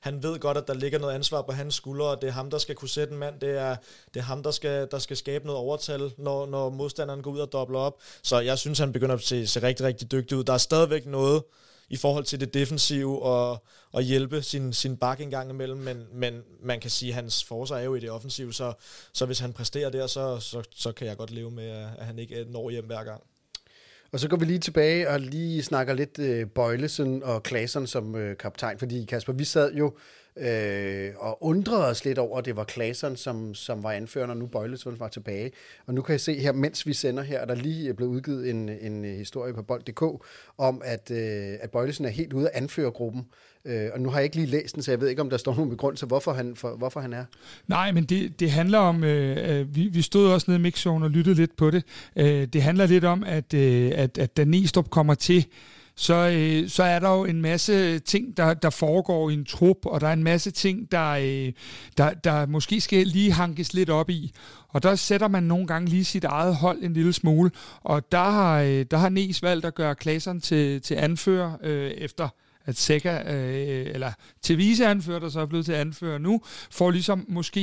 Han ved godt, at der ligger noget ansvar på hans skuldre, og det er ham, der skal kunne sætte en mand. Det er ham, der skal skabe noget overtal, når modstanderen går ud og dobler op. Så jeg synes, han begynder at se rigtig, rigtig dygtig ud. Der er stadigvæk noget i forhold til det defensive og hjælpe sin bak en gang imellem, men man kan sige, at hans forser er jo i det offensive, så hvis han præsterer der, så kan jeg godt leve med, at han ikke når hjem hver gang. Og så går vi lige tilbage og lige snakker lidt Bøjelsen og Claesson som kaptajn, fordi Kasper, vi sad jo og undrede os lidt over, at det var Claesson, som var anfører, og nu Bøjelsen var tilbage. Og nu kan jeg se her, mens vi sender her, der lige er blevet udgivet en historie på bold.dk, om at Bøjelsen er helt ude af anførergruppen. Og nu har jeg ikke lige læst den, så jeg ved ikke, om der står nogen begrundelse, hvorfor han er. Nej, men det handler om, vi stod også nede i mixzone og lyttede lidt på det. Det handler lidt om, at da Neestrup kommer til, så er der jo en masse ting, der foregår i en trup, og der er en masse ting, der måske skal lige hankes lidt op i. Og der sætter man nogle gange lige sit eget hold en lille smule, og der har Nees valgt at gøre Claesson til anfører efter at Sækker, eller til viceanfører, der så er blevet til anfører nu, får ligesom måske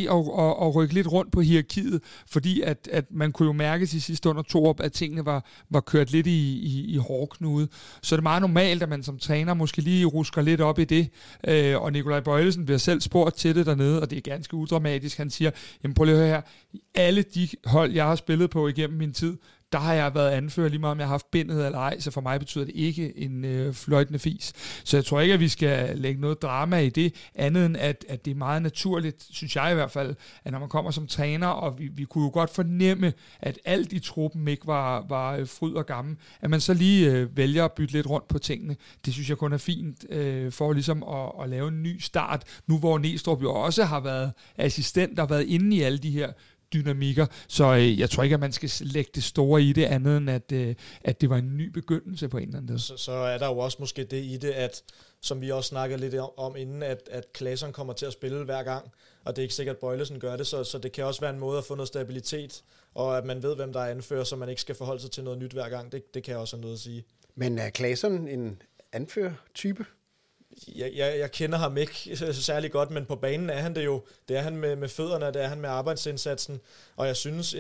at rykke lidt rundt på hierarkiet, fordi at man kunne jo mærke til sidst under Torup, at tingene var kørt lidt i hårdknude. Så det er meget normalt, at man som træner måske lige rusker lidt op i det, og Nikolaj Bøjelsen bliver selv spurgt til det dernede, og det er ganske udramatisk. Han siger, jamen prøv lige at høre her, alle de hold, jeg har spillet på igennem min tid, der har jeg været anfører, lige meget om jeg har haft bindet eller ej, så for mig betyder det ikke en fløjtende fis. Så jeg tror ikke, at vi skal lægge noget drama i det, andet end at det er meget naturligt, synes jeg i hvert fald, at når man kommer som træner, og vi kunne jo godt fornemme, at alt i truppen ikke var fryd og gammel, at man så lige vælger at bytte lidt rundt på tingene. Det synes jeg kun er fint for ligesom at lave en ny start, nu hvor Neestrup jo også har været assistent og været inde i alle de her dynamikker, så jeg tror ikke, at man skal lægge det store i det, andet end at det var en ny begyndelse på en eller anden måde. Så er der jo også måske det i det, at som vi også snakkede lidt om inden, at Claesson kommer til at spille hver gang, og det er ikke sikkert, at Bøjelsen gør det, så det kan også være en måde at få noget stabilitet, og at man ved, hvem der er anfører, så man ikke skal forholde sig til noget nyt hver gang. Det kan jeg også have noget at sige. Men er Claesson en anfører-type? Jeg kender ham ikke særlig godt, men på banen er han det jo. Det er han med fødderne, det er han med arbejdsindsatsen, og jeg synes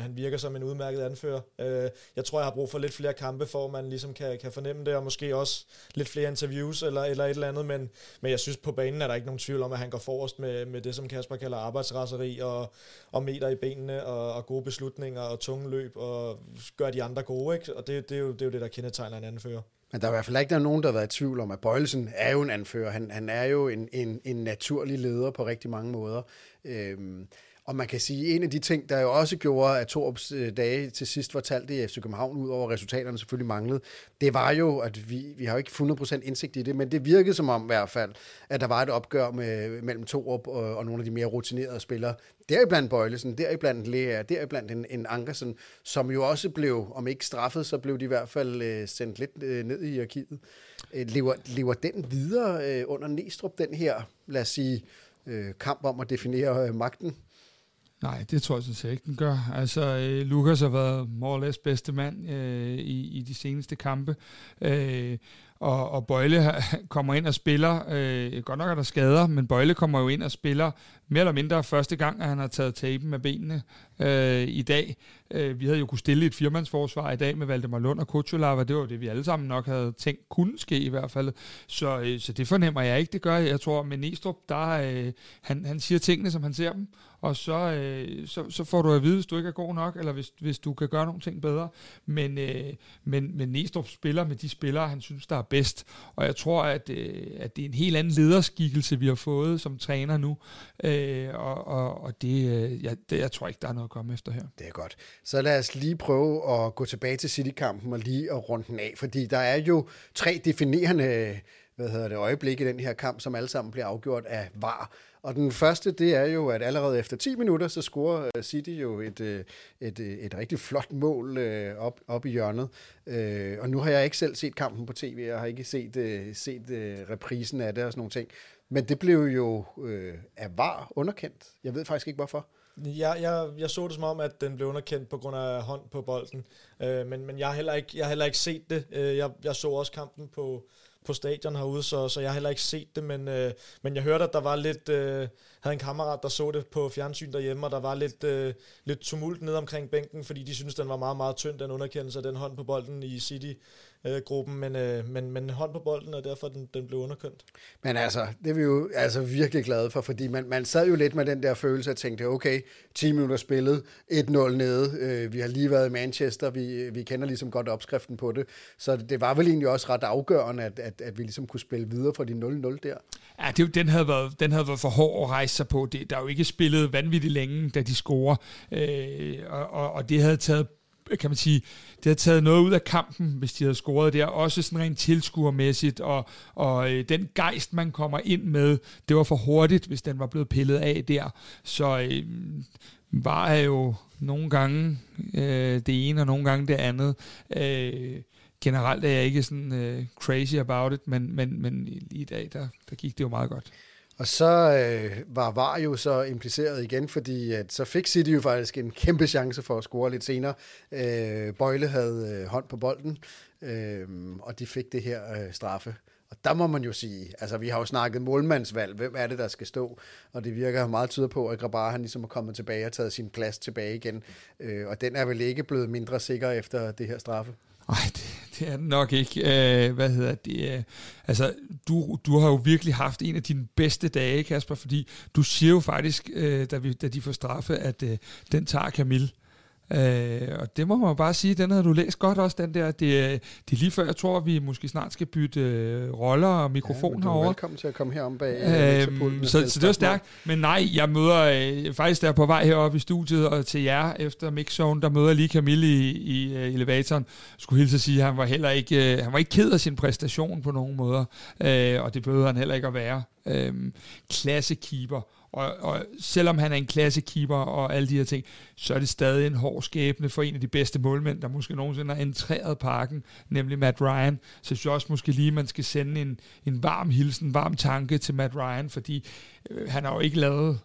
han virker som en udmærket anfører. Jeg tror, jeg har brug for lidt flere kampe, for at man ligesom kan fornemme det, og måske også lidt flere interviews eller et eller andet, men jeg synes, på banen er der ikke nogen tvivl om, at han går forrest med det, som Kasper kalder arbejdsrasseri, og meter i benene, og gode beslutninger, og tunge løb, og gør de andre gode, ikke? Og det er jo det, der kendetegner en anfører. Men der er i hvert fald ikke nogen, der har været i tvivl om, at Bøjelsen er jo en anfører. Han er jo en naturlig leder på rigtig mange måder. Og man kan sige, at en af de ting, der jo også gjorde, at Torups dage til sidst var talt i FC København, ud over resultaterne selvfølgelig manglede, det var jo, at vi har jo ikke 100% indsigt i det, men det virkede som om i hvert fald, at der var et opgør mellem Torup og nogle af de mere rutinerede spillere. Deriblandt Bøjelsen, deriblandt Lea, deriblandt en Ankersen, som jo også blev, om ikke straffet, så blev de i hvert fald sendt lidt ned i arkivet. Lever den videre under Neestrup, den her, lad os sige, kamp om at definere magten? Nej, det tror jeg sådan set ikke, den gør. Altså, Lukas har været more or less bedste mand i de seneste kampe, og Boyle kommer ind og spiller, godt nok er der skader, men Boyle kommer jo ind og spiller mere eller mindre første gang, at han har taget tapen med benene i dag. Vi havde jo kunnet stille et firmandsforsvar i dag med Valdemar Lund og Kuchulava, det var det, vi alle sammen nok havde tænkt kunne ske i hvert fald, så det fornemmer jeg ikke, det gør jeg. Jeg tror, med Neestrup, han siger tingene, som han ser dem, og så får du at vide, hvis du ikke er god nok, eller hvis du kan gøre nogle ting bedre, men Neestrup spiller med de spillere, han synes, der er bedst, og jeg tror, at det er en helt anden lederskikkelse, vi har fået som træner nu, og jeg tror ikke, der er noget at komme efter her. Det er godt. Så lad os lige prøve at gå tilbage til City-kampen og lige at runde den af, fordi der er jo tre definerende øjeblik i den her kamp, som alle sammen bliver afgjort af VAR. Og den første, det er jo, at allerede efter 10 minutter, så scorer City jo et rigtig flot mål op i hjørnet. Og nu har jeg ikke selv set kampen på tv, jeg har ikke set reprisen af det og sådan nogle ting. Men det blev jo af VAR underkendt. Jeg ved faktisk ikke, hvorfor. Jeg så det som om, at den blev underkendt på grund af hånd på bolden. Men jeg har heller ikke set det. Jeg så også kampen på stadion herude, så jeg har heller ikke set det, men jeg hørte, at der var lidt, havde en kammerat, der så det på fjernsyn derhjemme, og der var lidt tumult ned omkring bænken, fordi de synes den var meget, meget tynd, den underkendelse af den hånd på bolden i City-gruppen, men hånd på bolden, og derfor den blev underkendt. Men altså, det er vi jo altså virkelig glade for, fordi man sad jo lidt med den der følelse og tænkte, okay, 10 minutter spillet, 1-0 nede, vi har lige været i Manchester, vi kender ligesom godt opskriften på det, så det var vel egentlig også ret afgørende, at vi ligesom kunne spille videre fra de 0-0 der. Ja, den havde været for hård at rejse sig på. Der er jo ikke spillet vanvittigt længe, da de scorer, og det havde taget, kan man sige, det havde taget noget ud af kampen, hvis de havde scoret der, også sådan rent tilskuermæssigt, og den gejst, man kommer ind med, det var for hurtigt, hvis den var blevet pillet af der. Så var jo nogle gange det ene, og nogle gange det andet. Generelt er jeg ikke sådan crazy about it, men i dag, der gik det jo meget godt. Og så var VAR jo så impliceret igen, fordi at så fik City jo faktisk en kæmpe chance for at score lidt senere. Boyle havde hånd på bolden, og de fik det her straffe. Og der må man jo sige, altså vi har jo snakket målmandsvalg, hvem er det, der skal stå? Og det virker meget tyder på, at Grabara han ligesom er kommet tilbage og taget sin plads tilbage igen. Og den er vel ikke blevet mindre sikker efter det her straffe? Nej, det er den nok ikke. Altså, du har jo virkelig haft en af dine bedste dage, Kasper, fordi du siger jo faktisk, da de får straffe, at den tager Kamil. Og det må man bare sige, den havde du læst godt også, den der. Det er lige før, jeg tror, vi måske snart skal bytte roller og mikrofon herovre. Velkommen til at komme herom bag. Så det var stærkt. Men nej, jeg møder faktisk, der på vej heroppe i studiet og til jer efter mixzone, der møder jeg lige Kamil i elevatoren. Skulle hilse at sige, at han var heller ikke, han var ikke ked af sin præstation på nogen måder, og det behøvede han heller ikke at være. Klassekeeper. Og selvom han er en klassekeeper og alle de her ting, så er det stadig en hård skæbne for en af de bedste målmænd, der måske nogensinde har entreret Parken, nemlig Matt Ryan. Så synes jeg også måske lige, man skal sende en varm hilsen, en varm tanke til Matt Ryan, fordi han har jo ikke lavet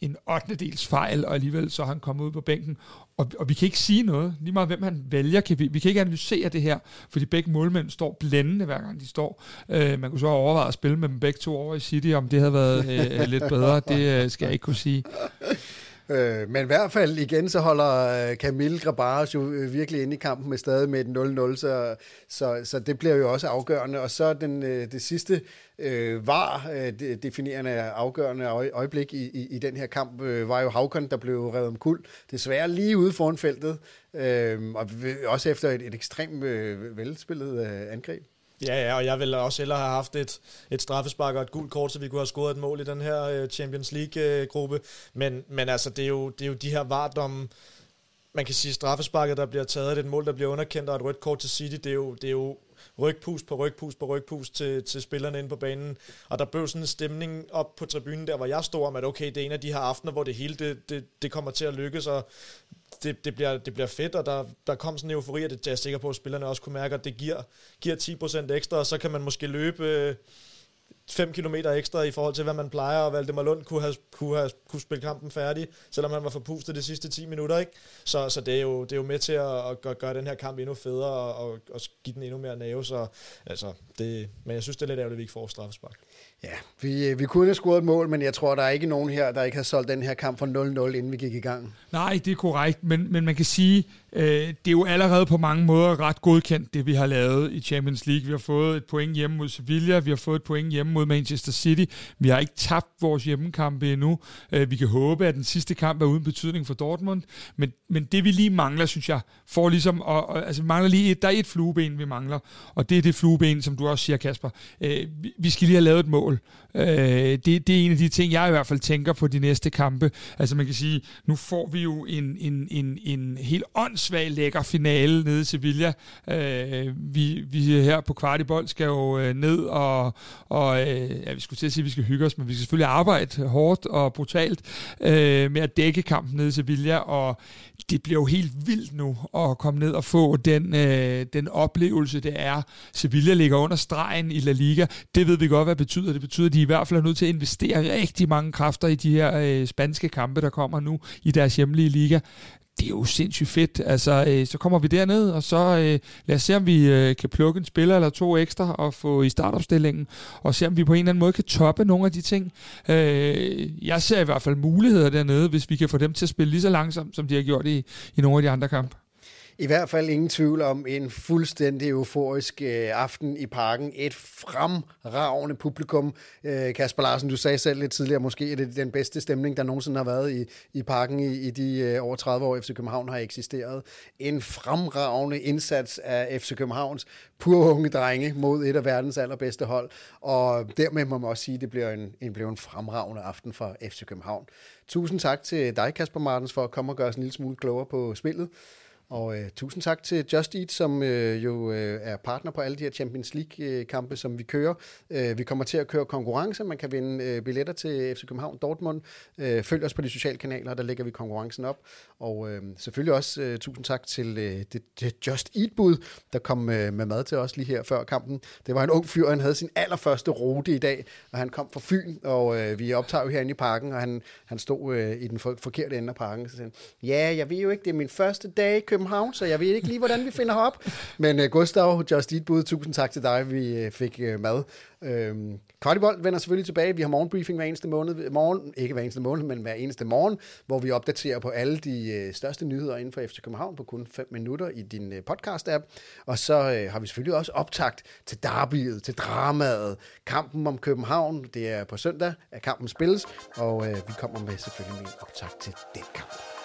en 8. dels fejl, og alligevel så er han kommet ud på bænken. Og vi kan ikke sige noget, lige meget hvem han vælger. Vi kan ikke analysere det her, fordi begge målmænd står blændende, hver gang de står. Man kunne så overveje at spille med dem begge to over i City, om det havde været lidt bedre. Det skal jeg ikke kunne sige. Men i hvert fald igen, så holder Kamil Grabara jo virkelig inde i kampen med stadig med et 0-0, så det bliver jo også afgørende. Og så det sidste var definerende afgørende øjeblik i den her kamp, var jo Haukan, der blev revet omkuld. Desværre lige ude foran feltet, og også efter et ekstremt velspillet angreb. Ja, og jeg ville også hellere have haft et straffespark og et gult kort, så vi kunne have scoret et mål i den her Champions League-gruppe. Men altså, det er jo de her VAR-domme. Man kan sige, straffesparket, der bliver taget, et mål, der bliver underkendt, og et rødt kort til City, det er jo rygpus til spillerne inde på banen. Og der blev sådan en stemning op på tribunen der, hvor jeg stod om, at okay, det er en af de her aftener, hvor det hele det kommer til at lykkes, og det bliver fedt, og der kom sådan en eufori, og det er jeg sikker på, at spillerne også kunne mærke, at det giver 10% ekstra, og så kan man måske løbe 5 kilometer ekstra i forhold til, hvad man plejer, og Valdemar Lund kunne spille kampen færdig, selvom han var forpustet de sidste 10 minutter, ikke? Så det er jo med til at gøre den her kamp endnu federe, og give den endnu mere nerve, så altså, men jeg synes, det er lidt ærgerligt, at vi ikke får straffespark. Ja, vi kunne have scoret et mål, men jeg tror, der er ikke nogen her, der ikke har solgt den her kamp for 0-0, inden vi gik i gang. Nej, det er korrekt, men man kan sige, det er jo allerede på mange måder ret godkendt, det vi har lavet i Champions League. Vi har fået et point hjemme mod Sevilla, vi har fået et point hjemme mod Manchester City. Vi har ikke tabt vores hjemmekampe endnu. Vi kan håbe, at den sidste kamp er uden betydning for Dortmund, men det vi lige mangler, synes jeg, får ligesom, altså vi mangler lige der er et flueben, vi mangler, og det er det flueben, som du også siger, Kasper. Vi skal lige have lavet et mål. Det er en af de ting, jeg i hvert fald tænker på de næste kampe. Altså man kan sige, nu får vi jo en helt åndssvag lækker finale nede i Sevilla. Vi her på Kvartibold skal jo ned og vi skulle til at sige, at vi skal hygge os, men vi skal selvfølgelig arbejde hårdt og brutalt med at dække kampen nede i Sevilla, og det bliver jo helt vildt nu at komme ned og få den oplevelse, det er. Sevilla ligger under stregen i La Liga. Det ved vi godt, hvad det betyder. Det betyder, at de i hvert fald er nødt til at investere rigtig mange kræfter i de her spanske kampe, der kommer nu i deres hjemlige liga. Det er jo sindssygt fedt. Altså, så kommer vi derned, og så lad os se, om vi kan plukke en spiller eller to ekstra og få i startopstillingen, og se, om vi på en eller anden måde kan toppe nogle af de ting. Jeg ser i hvert fald muligheder dernede, hvis vi kan få dem til at spille lige så langsomt, som de har gjort i nogle af de andre kampe. I hvert fald ingen tvivl om en fuldstændig euforisk aften i Parken. Et fremragende publikum. Kasper Larsen, du sagde selv lidt tidligere, måske er det den bedste stemning, der nogensinde har været i Parken i de over 30 år, FC København har eksisteret. En fremragende indsats af FC Københavns pure unge drenge mod et af verdens allerbedste hold. Og dermed må man også sige, at det bliver en fremragende aften for FC København. Tusind tak til dig, Kasper Martens, for at komme og gøre os en lille smule klogere på spillet. Og tusind tak til Just Eat, som jo er partner på alle de her Champions League-kampe, som vi kører. Vi kommer til at køre konkurrencer. Man kan vinde billetter til FC København Dortmund. Følg os på de sociale kanaler, der lægger vi konkurrencen op. Og selvfølgelig også tusind tak til det Just Eat-bud, der kom med mad til os lige her før kampen. Det var en ung fyr, og han havde sin allerførste rute i dag, og han kom fra Fyn, og vi optager jo herinde i Parken, og han stod i den forkerte ende af Parken. Så sagde han, ja, jeg ved jo ikke, det er min første dag København, så jeg ved ikke lige, hvordan vi finder herop. Men Gustav, Just Eat Bud, tusind tak til dig, vi fik mad. Kvartibold vender selvfølgelig tilbage. Vi har morgenbriefing hver eneste morgen, ikke hver eneste måned, men hver eneste morgen, hvor vi opdaterer på alle de største nyheder inden for FC København på kun 5 minutter i din podcast-app. Og så har vi selvfølgelig også optakt til derbyet, til dramaet, kampen om København. Det er på søndag, at kampen spilles, og vi kommer med selvfølgelig med en optakt til den kamp.